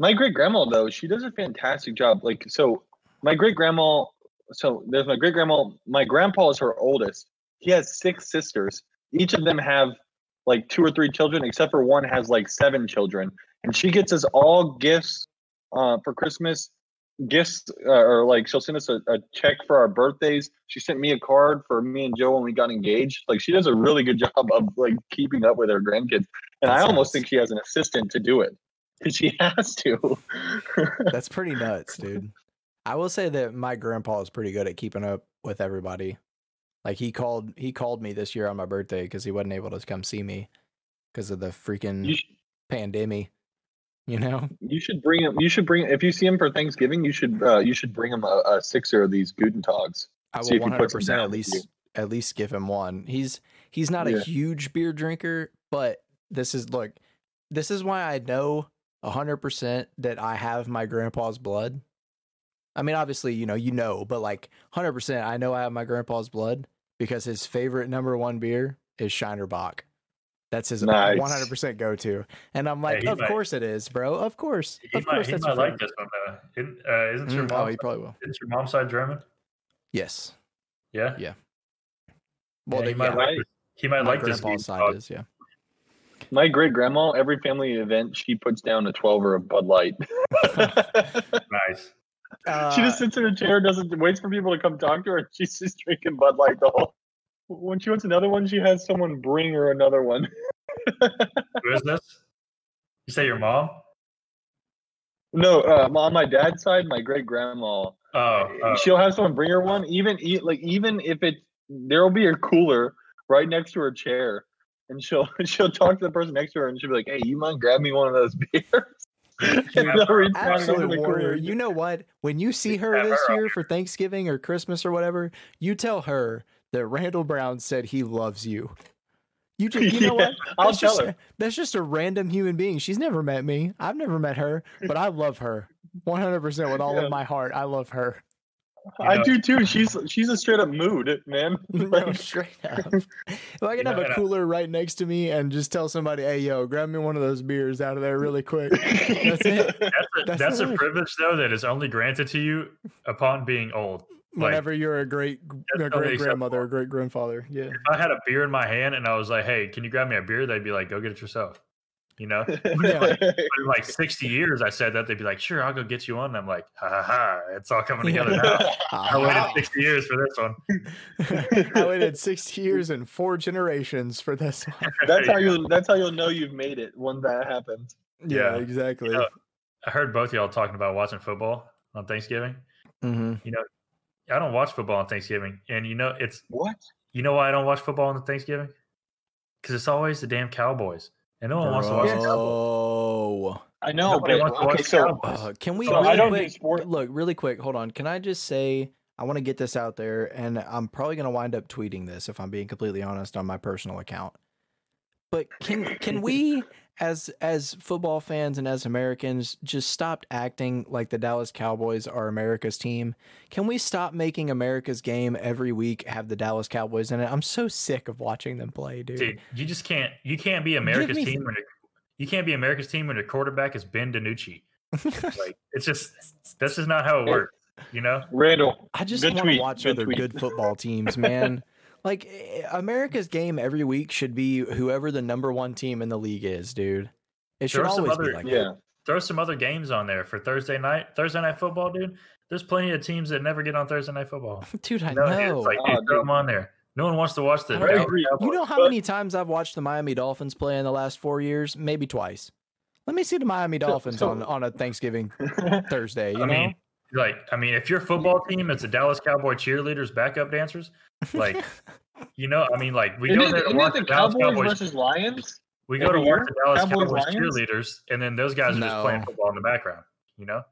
My great grandma though, she does a fantastic job. Like so, my great grandma. So there's my great grandma. My grandpa is her oldest. He has 6 sisters. Each of them have like 2 or 3 children, except for one has like 7 children. And she gets us all gifts for Christmas. Gifts, or like she'll send us a check for our birthdays. She sent me a card for me and Joe when we got engaged. Like she does a really good job of like keeping up with her grandkids. And I almost think she has an assistant to do it. She has to. That's pretty nuts, dude. I will say that my grandpa is pretty good at keeping up with everybody. Like he called me this year on my birthday because he wasn't able to come see me because of the freaking pandemic. You know, you should bring if you see him for Thanksgiving, you should bring him a sixer of these Guten Tags. I will 100% at least give him one. He's not a huge beer drinker, but this is why I know 100% that I have my grandpa's blood. I mean, obviously, but like 100%, I know I have my grandpa's blood because his favorite number one beer is Shiner Bock. That's his 100% go-to. And I'm like, of course it is, bro. Of course. He might like this one, though. Isn't your mom? Oh, he probably will. Isn't your mom's side German? Yes. Yeah? Yeah. Well, yeah, he might like this. My grandpa's side is, yeah. My great-grandma, every family event, she puts down a 12er of Bud Light. Nice. She just sits in her chair, waits for people to come talk to her, and she's just drinking Bud Light the whole. When she wants another one, she has someone bring her another one. Who is this? You say your mom? No, on my dad's side, my great grandma. Oh, she'll have someone bring her one. Even if it, there'll be a cooler right next to her chair, and she'll talk to the person next to her, and she'll be like, "Hey, you mind grab me one of those beers?" Absolute warrior. You know what? When you see her this year for Thanksgiving or Christmas or whatever, you tell her that Randall Brown said he loves you. You know what? That's just a random human being. She's never met me. I've never met her, but I love her 100% with all of my heart. I love her. I do too. She's a straight up mood, man. No, straight up. If I can have a cooler right next to me and just tell somebody, "Hey, yo, grab me one of those beers out of there really quick." That's it. That's a privilege though that is only granted to you upon being old. Whenever you're a great grandmother or great grandfather. Yeah. If I had a beer in my hand and I was like, "Hey, can you grab me a beer?" They'd be like, "Go get it yourself." You know, in like 60 years, I said that they'd be like, "Sure, I'll go get you one." And I'm like, ha, it's all coming together now. I waited 60 years for this one. I waited 60 years and 4 generations for this one. That's how you'll know you've made it when that happens. Yeah, exactly. You know, I heard both y'all talking about watching football on Thanksgiving. Mm-hmm. You know, I don't watch football on Thanksgiving, and you know why I don't watch football on Thanksgiving? Because it's always the damn Cowboys. And no one wants to watch Cowboys. Oh, I know. But can we? So really quick. Hold on. Can I just say I want to get this out there, and I'm probably going to wind up tweeting this if I'm being completely honest on my personal account. But can we, as football fans and as Americans, just stop acting like the Dallas Cowboys are America's team? Can we stop making America's game every week have the Dallas Cowboys in it? I'm so sick of watching them play, dude. Dude, you just can't. You can't be America's team when your quarterback is Ben DiNucci. Like that's just not how it works, you know. Randall, I just want to watch other good football teams, man. Like, America's game every week should be whoever the number one team in the league is, dude. It should always be like that. Throw some other games on there for Thursday night. Thursday night football, dude. There's plenty of teams that never get on Thursday night football. Dude, I know. It's like, throw them on there. No one wants to watch the Dallas Cowboys. You know how many times I've watched the Miami Dolphins play in the last 4 years? Maybe twice. Let me see the Miami Dolphins on a Thanksgiving Thursday, you know? I mean, if your football team, it's the Dallas Cowboy cheerleaders, backup dancers. Like, you know, I mean, like we go there to watch the Cowboys versus Lions. We go to watch the Dallas Cowboys cheerleaders, and then those guys are just playing football in the background. You know,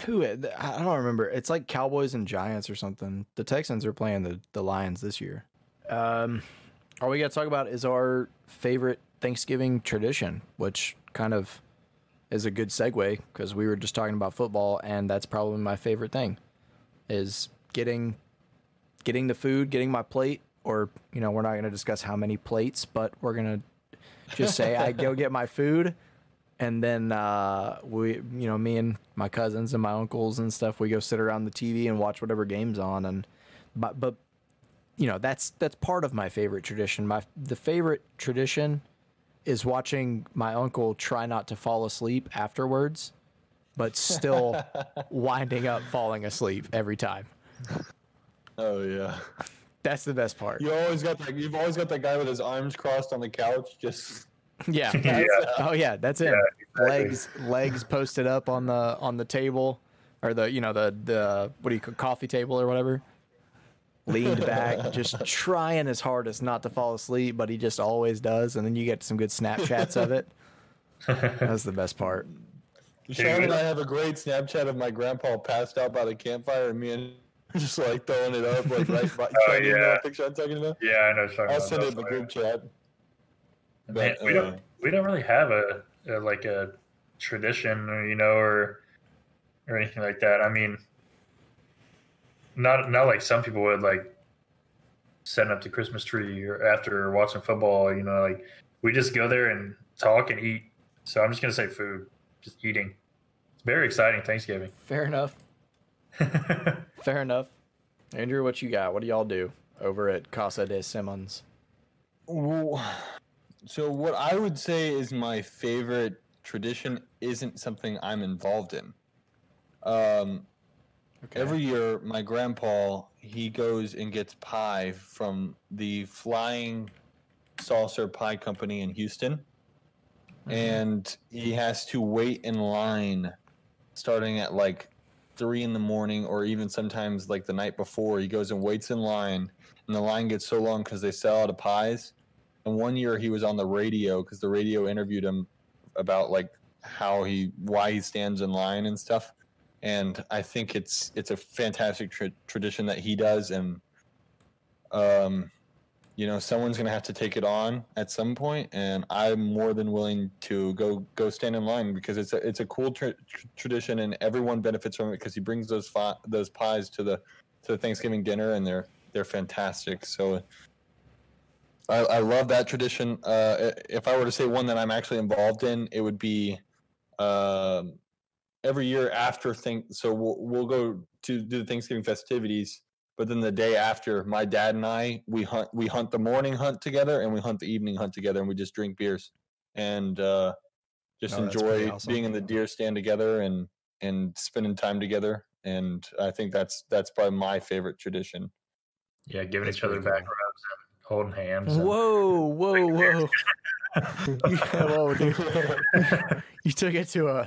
I don't remember. It's like Cowboys and Giants or something. The Texans are playing the Lions this year. All we got to talk about is our favorite Thanksgiving tradition, which kind of is a good segue because we were just talking about football, and that's probably my favorite thing is getting the food, getting my plate, or, you know, we're not going to discuss how many plates, but we're going to just say I go get my food. And then me and my cousins and my uncles and stuff, we go sit around the TV and watch whatever game's on. And but you know, that's part of my favorite tradition. The favorite tradition is watching my uncle try not to fall asleep afterwards, but still winding up falling asleep every time. Oh yeah, that's the best part. You've always got that guy with his arms crossed on the couch, just yeah. Oh yeah, that's it. Yeah, legs posted up on the table, or the, you know, the what do you call, coffee table or whatever. Leaned back, just trying his hardest not to fall asleep, but he just always does. And then you get some good Snapchats of it. That's the best part. Sean and I have a great Snapchat of my grandpa passed out by the campfire, and me and just like throwing it up, like right by. Oh, yeah. You know what picture I'm talking about? Yeah, I know. I'll send it in the group chat. But, man, we don't really have a like a tradition, or, you know, or anything like that. I mean, not like some people would, like setting up the Christmas tree or after watching football. You know, like we just go there and talk and eat. So I'm just gonna say food, just eating. It's very exciting Thanksgiving. Fair enough. Fair enough. Andrew, what you got? What do y'all do over at Casa de Simmons? So what I would say is my favorite tradition isn't something I'm involved in. Okay. Every year, my grandpa, he goes and gets pie from the Flying Saucer Pie Company in Houston. Mm-hmm. And he has to wait in line starting at like 3 in the morning, or even sometimes like the night before. He goes and waits in line, and the line gets so long because they sell out of pies. And one year he was on the radio because the radio interviewed him about like why he stands in line and stuff. And I think it's a fantastic tradition that he does, and you know, someone's gonna have to take it on at some point, and I'm more than willing to go stand in line because it's a cool tradition, and everyone benefits from it because he brings those pies to the Thanksgiving dinner, and they're fantastic. So I love that tradition. If I were to say one that I'm actually involved in, it would be. Every year after so we'll go to do the Thanksgiving festivities, but then the day after, my dad and I we hunt the morning hunt together, and we hunt the evening hunt together, and we just drink beers and just enjoy awesome. Being in the deer stand together and spending time together. And I think that's probably my favorite tradition. Yeah, giving each other back rubs and holding hands. Whoa! Whoa, dude! You took it to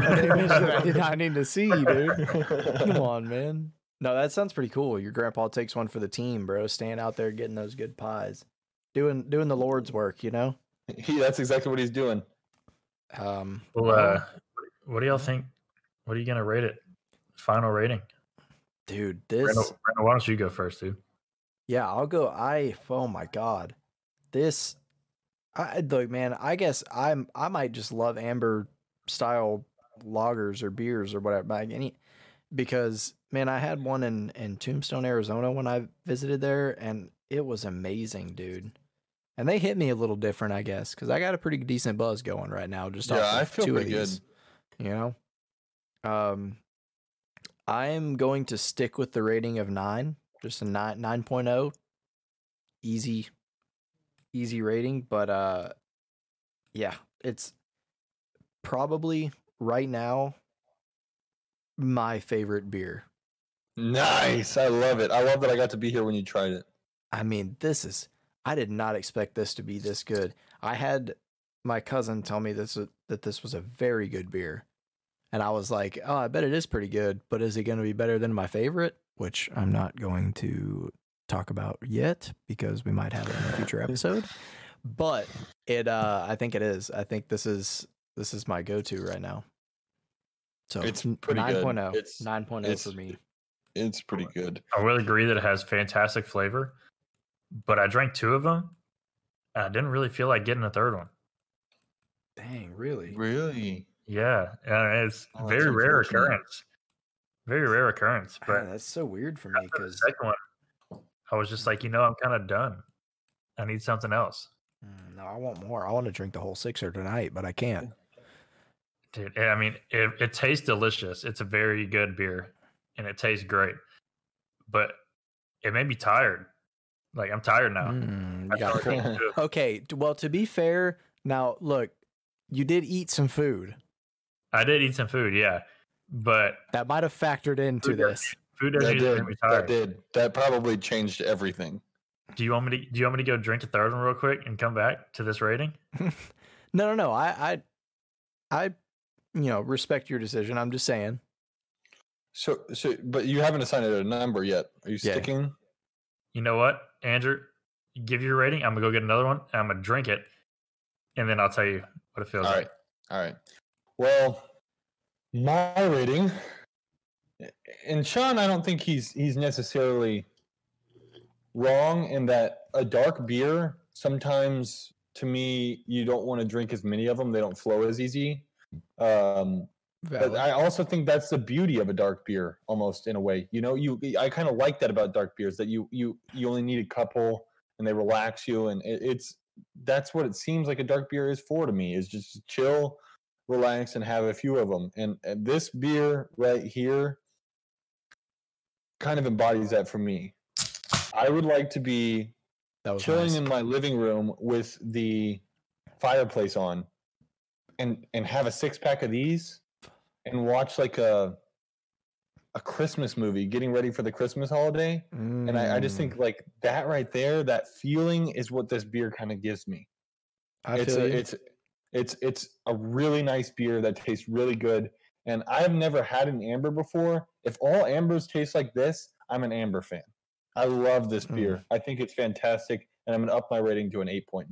an image that I did not need to see, dude. Come on, man. No, that sounds pretty cool. Your grandpa takes one for the team, bro. Staying out there getting those good pies, doing the Lord's work, you know. That's exactly what he's doing. What do y'all think? What are you gonna rate it? Final rating, dude. This. Randall, why don't you go first, dude? Yeah, I'll go. Oh my god, this. Look, man. I guess I might just love amber style lagers or beers or whatever, because man, I had one in Tombstone, Arizona when I visited there, and it was amazing, dude. And they hit me a little different, I guess, because I got a pretty decent buzz going right now. Just yeah, I feel pretty good. You know, I am going to stick with the rating of 9, just a 9.0, easy rating. But yeah, it's probably. Right now, my favorite beer. Nice. I love it. I love that I got to be here when you tried it. I mean, I did not expect this to be this good. I had my cousin tell me that this was a very good beer. And I was like, oh, I bet it is pretty good, but is it going to be better than my favorite? Which I'm not going to talk about yet because we might have it in a future episode. But it, I think it is. I think this is my go-to right now. So it's pretty 9.0. It's 9.0 for me. It's pretty good. I will agree that it has fantastic flavor, but I drank 2 of them, and I didn't really feel like getting a 3rd one. Dang, really? Really? Yeah. It's very rare occurrence. Very rare occurrence. But that's so weird for me. Because the second one, I was just like, you know, I'm kind of done. I need something else. No, I want more. I want to drink the whole 6er tonight, but I can't. Dude, I mean, it tastes delicious. It's a very good beer, and it tastes great. But it made me tired. Like, I'm tired now. Okay, well, to be fair, now, look, you did eat some food. I did eat some food, yeah. But that might have factored into this. Food did. Me tired. That probably changed everything. Do you want me to go drink a 3rd one real quick and come back to this rating? No. I I respect your decision. I'm just saying. So, but you haven't assigned it a number yet. Are you sticking? You know what, Andrew? Give your rating. I'm gonna go get another one. I'm gonna drink it, and then I'll tell you what it feels like. All right. Well, my rating, and Sean, I don't think he's necessarily wrong in that a dark beer sometimes, to me, you don't want to drink as many of them. They don't flow as easy. But I also think that's the beauty of a dark beer, almost in a way. I kind of like that about dark beers, that you only need a couple and they relax you, and that's what it seems like a dark beer is for, to me, is just chill, relax, and have a few of them. And this beer right here kind of embodies that for me. I would like to be chilling in my living room with the fireplace on, and have a six pack of these, and watch like a Christmas movie, getting ready for the Christmas holiday. Mm. And I just think like that right there, that feeling is what this beer kind of gives me. It's a really nice beer that tastes really good. And I've never had an amber before. If all ambers taste like this, I'm an amber fan. I love this beer. I think it's fantastic, and I'm going to up my rating to an 8.9.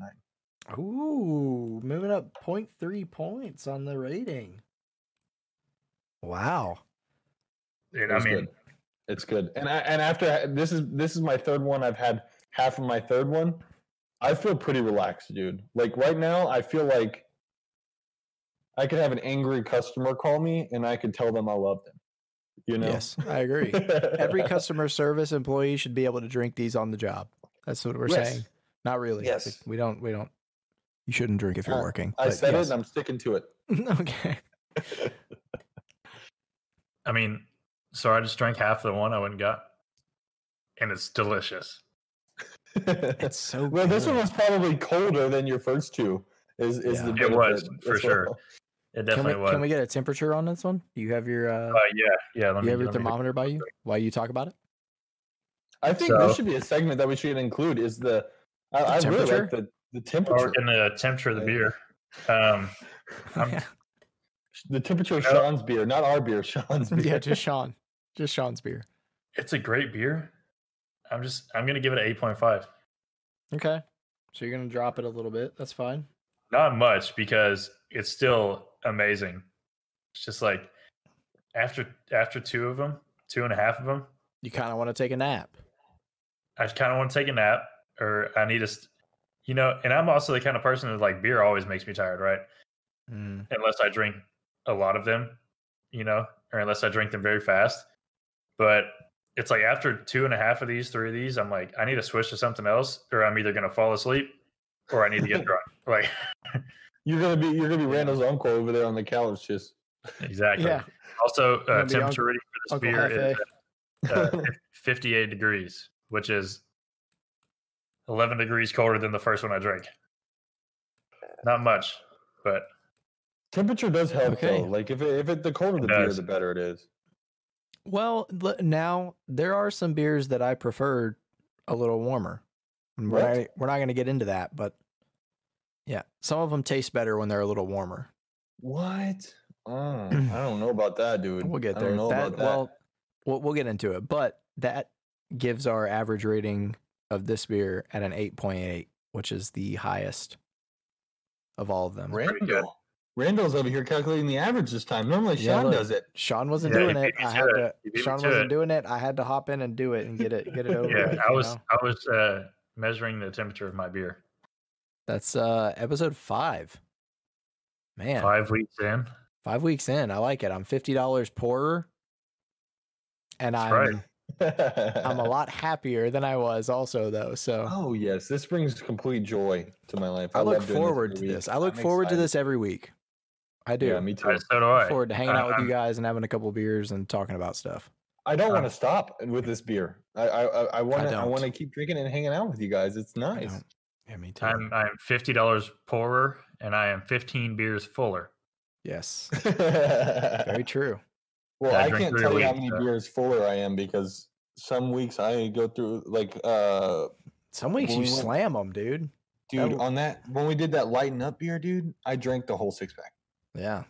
Ooh, moving up 0.3 points on the rating. Wow. Dude, it's good. And after this is my third one. I've had half of my third one. I feel pretty relaxed, dude. Like right now, I feel like I could have an angry customer call me, and I could tell them I love them. Yes, I agree. Every customer service employee should be able to drink these on the job. That's what we're saying. Not really. Yes. We don't. You shouldn't drink if you're working. I said it, and I'm sticking to it. Okay. I mean, so I just drank half the one I went and got, and it's delicious. It's so good. Well, this one was probably colder than your first two. The benefit. It was, for it's sure. Well. It definitely was. Can we get a temperature on this one? Do you have your your thermometer by you while you talk about it? I think this should be a segment that we should include, is I really like the temperature. And the temperature of the beer. The temperature of Sean's beer, not our beer, Sean's beer. Yeah, just Sean's beer. It's a great beer. I'm gonna give it an 8.5. Okay. So you're gonna drop it a little bit. That's fine. Not much, because it's still amazing. It's just like after two and a half of them, you kind of want to take a nap. I kind of want to take a nap, or I need to, and I'm also the kind of person that, like, beer always makes me tired, right? Mm. Unless I drink a lot of them, or unless I drink them very fast. But it's like after two and a half of these, three of these, I'm like, I need to switch to something else, or I'm either going to fall asleep or I need to get drunk. Like, You're gonna be Randall's uncle over there on the couch, just exactly. Yeah. Also, temperature reading for this uncle beer is 58 degrees, which is 11 degrees colder than the first one I drank. Not much, but temperature does help. Okay. Though. Like if the colder the beer, the better it is. Well, now there are some beers that I prefer a little warmer. We're not gonna get into that, but. Yeah, some of them taste better when they're a little warmer. What? Oh, I don't know about that, dude. We'll get there. We'll get into it. But that gives our average rating of this beer at an 8.8, which is the highest of all of them. Randall's over here calculating the average this time. Normally, Sean does it. Sean wasn't doing it. I had to hop in and do it and get it over. Yeah, I was measuring the temperature of my beer. That's episode 5. Man. 5 weeks in. I like it. I'm $50 poorer. And I'm a lot happier than I was also, though. So. Oh, yes. This brings complete joy to my life. I look forward to this. I look forward to this every week. I do. Yeah, me too. So do I. I look forward to hanging out with you guys and having a couple beers and talking about stuff. I don't want to stop with this beer. I want to keep drinking and hanging out with you guys. It's nice. Yeah, me too. I'm $50 poorer, and I am 15 beers fuller. Yes. Very true. Well, I can't tell you how many beers fuller I am, because some weeks I go through, like... some weeks you slam them, dude. Dude, on that, when we did that lighten up beer, dude, I drank the whole six-pack. Yeah.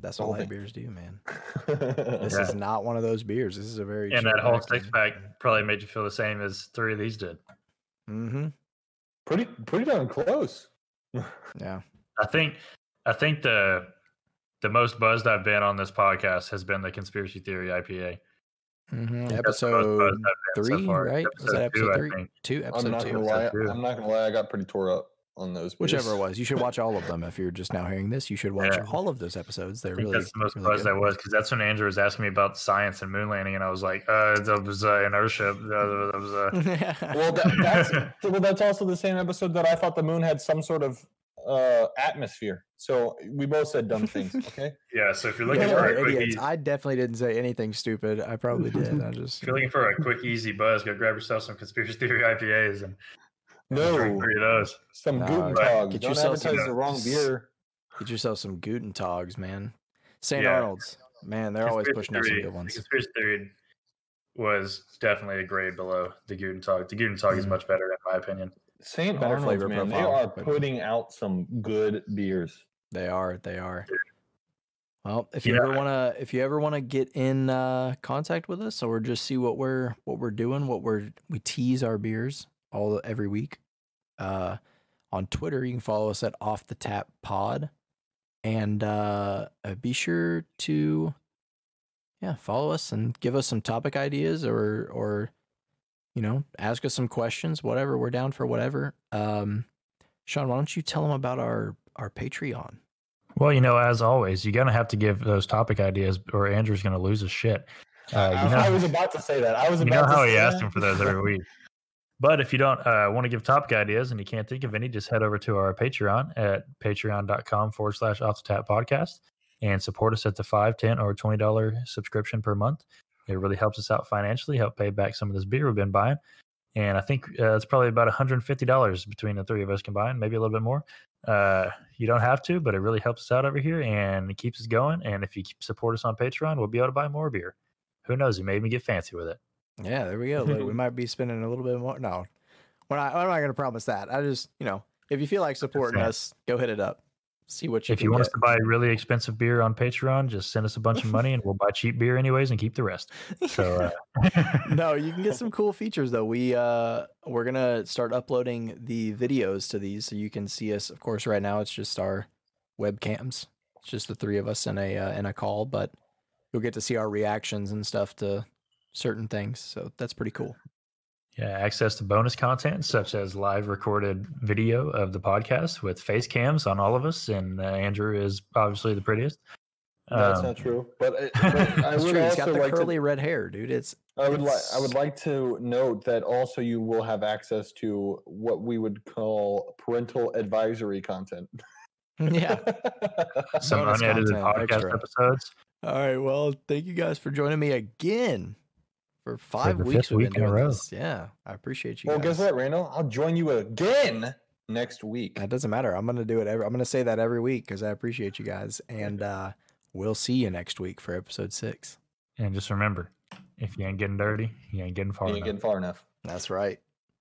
That's all that beers do, man. This is not one of those beers. This is a very and that whole six pack probably made you feel the same as three of these did. Mm-hmm. Pretty darn close. Yeah. I think the most buzzed I've been on this podcast has been the Conspiracy Theory IPA. Mm-hmm. Episode three, so right? Is that episode three? Two? I'm not going to lie. I got pretty tore up on those. Whichever it was. You should watch all of them. If you're just now hearing this, you should watch all of those episodes. They're really that's the most buzzed I was, because that's when Andrew was asking me about science and moon landing, and I was like, that was inertia. That's also the same episode that I thought the moon had some sort of atmosphere. So we both said dumb things. Okay. Yeah. So if you're looking for a quick, I definitely didn't say anything stupid. I probably did. If you're looking for a quick, easy buzz, go grab yourself some Conspiracy Theory IPAs and drink three of those. Some Guten Tag. Get yourself the wrong beer. Get yourself some Guten Tags, man. St. Arnold's, man. They're always pushing out some good ones. Conspiracy Theory was definitely a grade below the Guten Tag. The Guten Tag is much better, in my opinion. Saint Arnold's, man, they are putting out some good beers. They are. Well, if you ever wanna get in contact with us, or just see what we're doing, we tease our beers every week. On Twitter, you can follow us at Off the Tap Pod, and be sure to follow us and give us some topic ideas or. Ask us some questions, whatever. We're down for whatever. Sean, why don't you tell them about our Patreon? Well, as always, you're going to have to give those topic ideas or Andrew's going to lose his shit. I was about to say that. Asked him for those every week. But if you don't want to give topic ideas and you can't think of any, just head over to our Patreon at patreon.com/Off the Tap Podcast and support us at the $5, $10, or $20 subscription per month. It really helps us out financially, help pay back some of this beer we've been buying. And I think it's probably about $150 between the three of us combined, maybe a little bit more. You don't have to, but it really helps us out over here and it keeps us going. And if you support us on Patreon, we'll be able to buy more beer. Who knows? You may even get fancy with it. Yeah, there we go. We might be spending a little bit more. No, I'm not going to promise that. I just, if you feel like supporting us, go hit it up. See what you want us to buy really expensive beer on Patreon, just send us a bunch of money and we'll buy cheap beer anyways and keep the rest. So no, you can get some cool features though. We're gonna start uploading the videos to these so you can see us. Of course, right now it's just our webcams. It's just the three of us in a call, but you'll get to see our reactions and stuff to certain things. So that's pretty cool. Yeah, access to bonus content such as live recorded video of the podcast with face cams on all of us, and Andrew is obviously the prettiest. That's not true, but I would true. He's got the curly red hair, dude. I would like to note that also you will have access to what we would call parental advisory content. Yeah, some unedited podcast episodes. All right, well, thank you guys for joining me again. For 5 weeks we've been doing this. Yeah, I appreciate you guys. Well, guess what, Randall? I'll join you again next week. That doesn't matter. I'm going to do it. I'm going to say that every week because I appreciate you guys. And we'll see you next week for episode 6. And just remember, if you ain't getting dirty, you ain't getting far enough. That's right.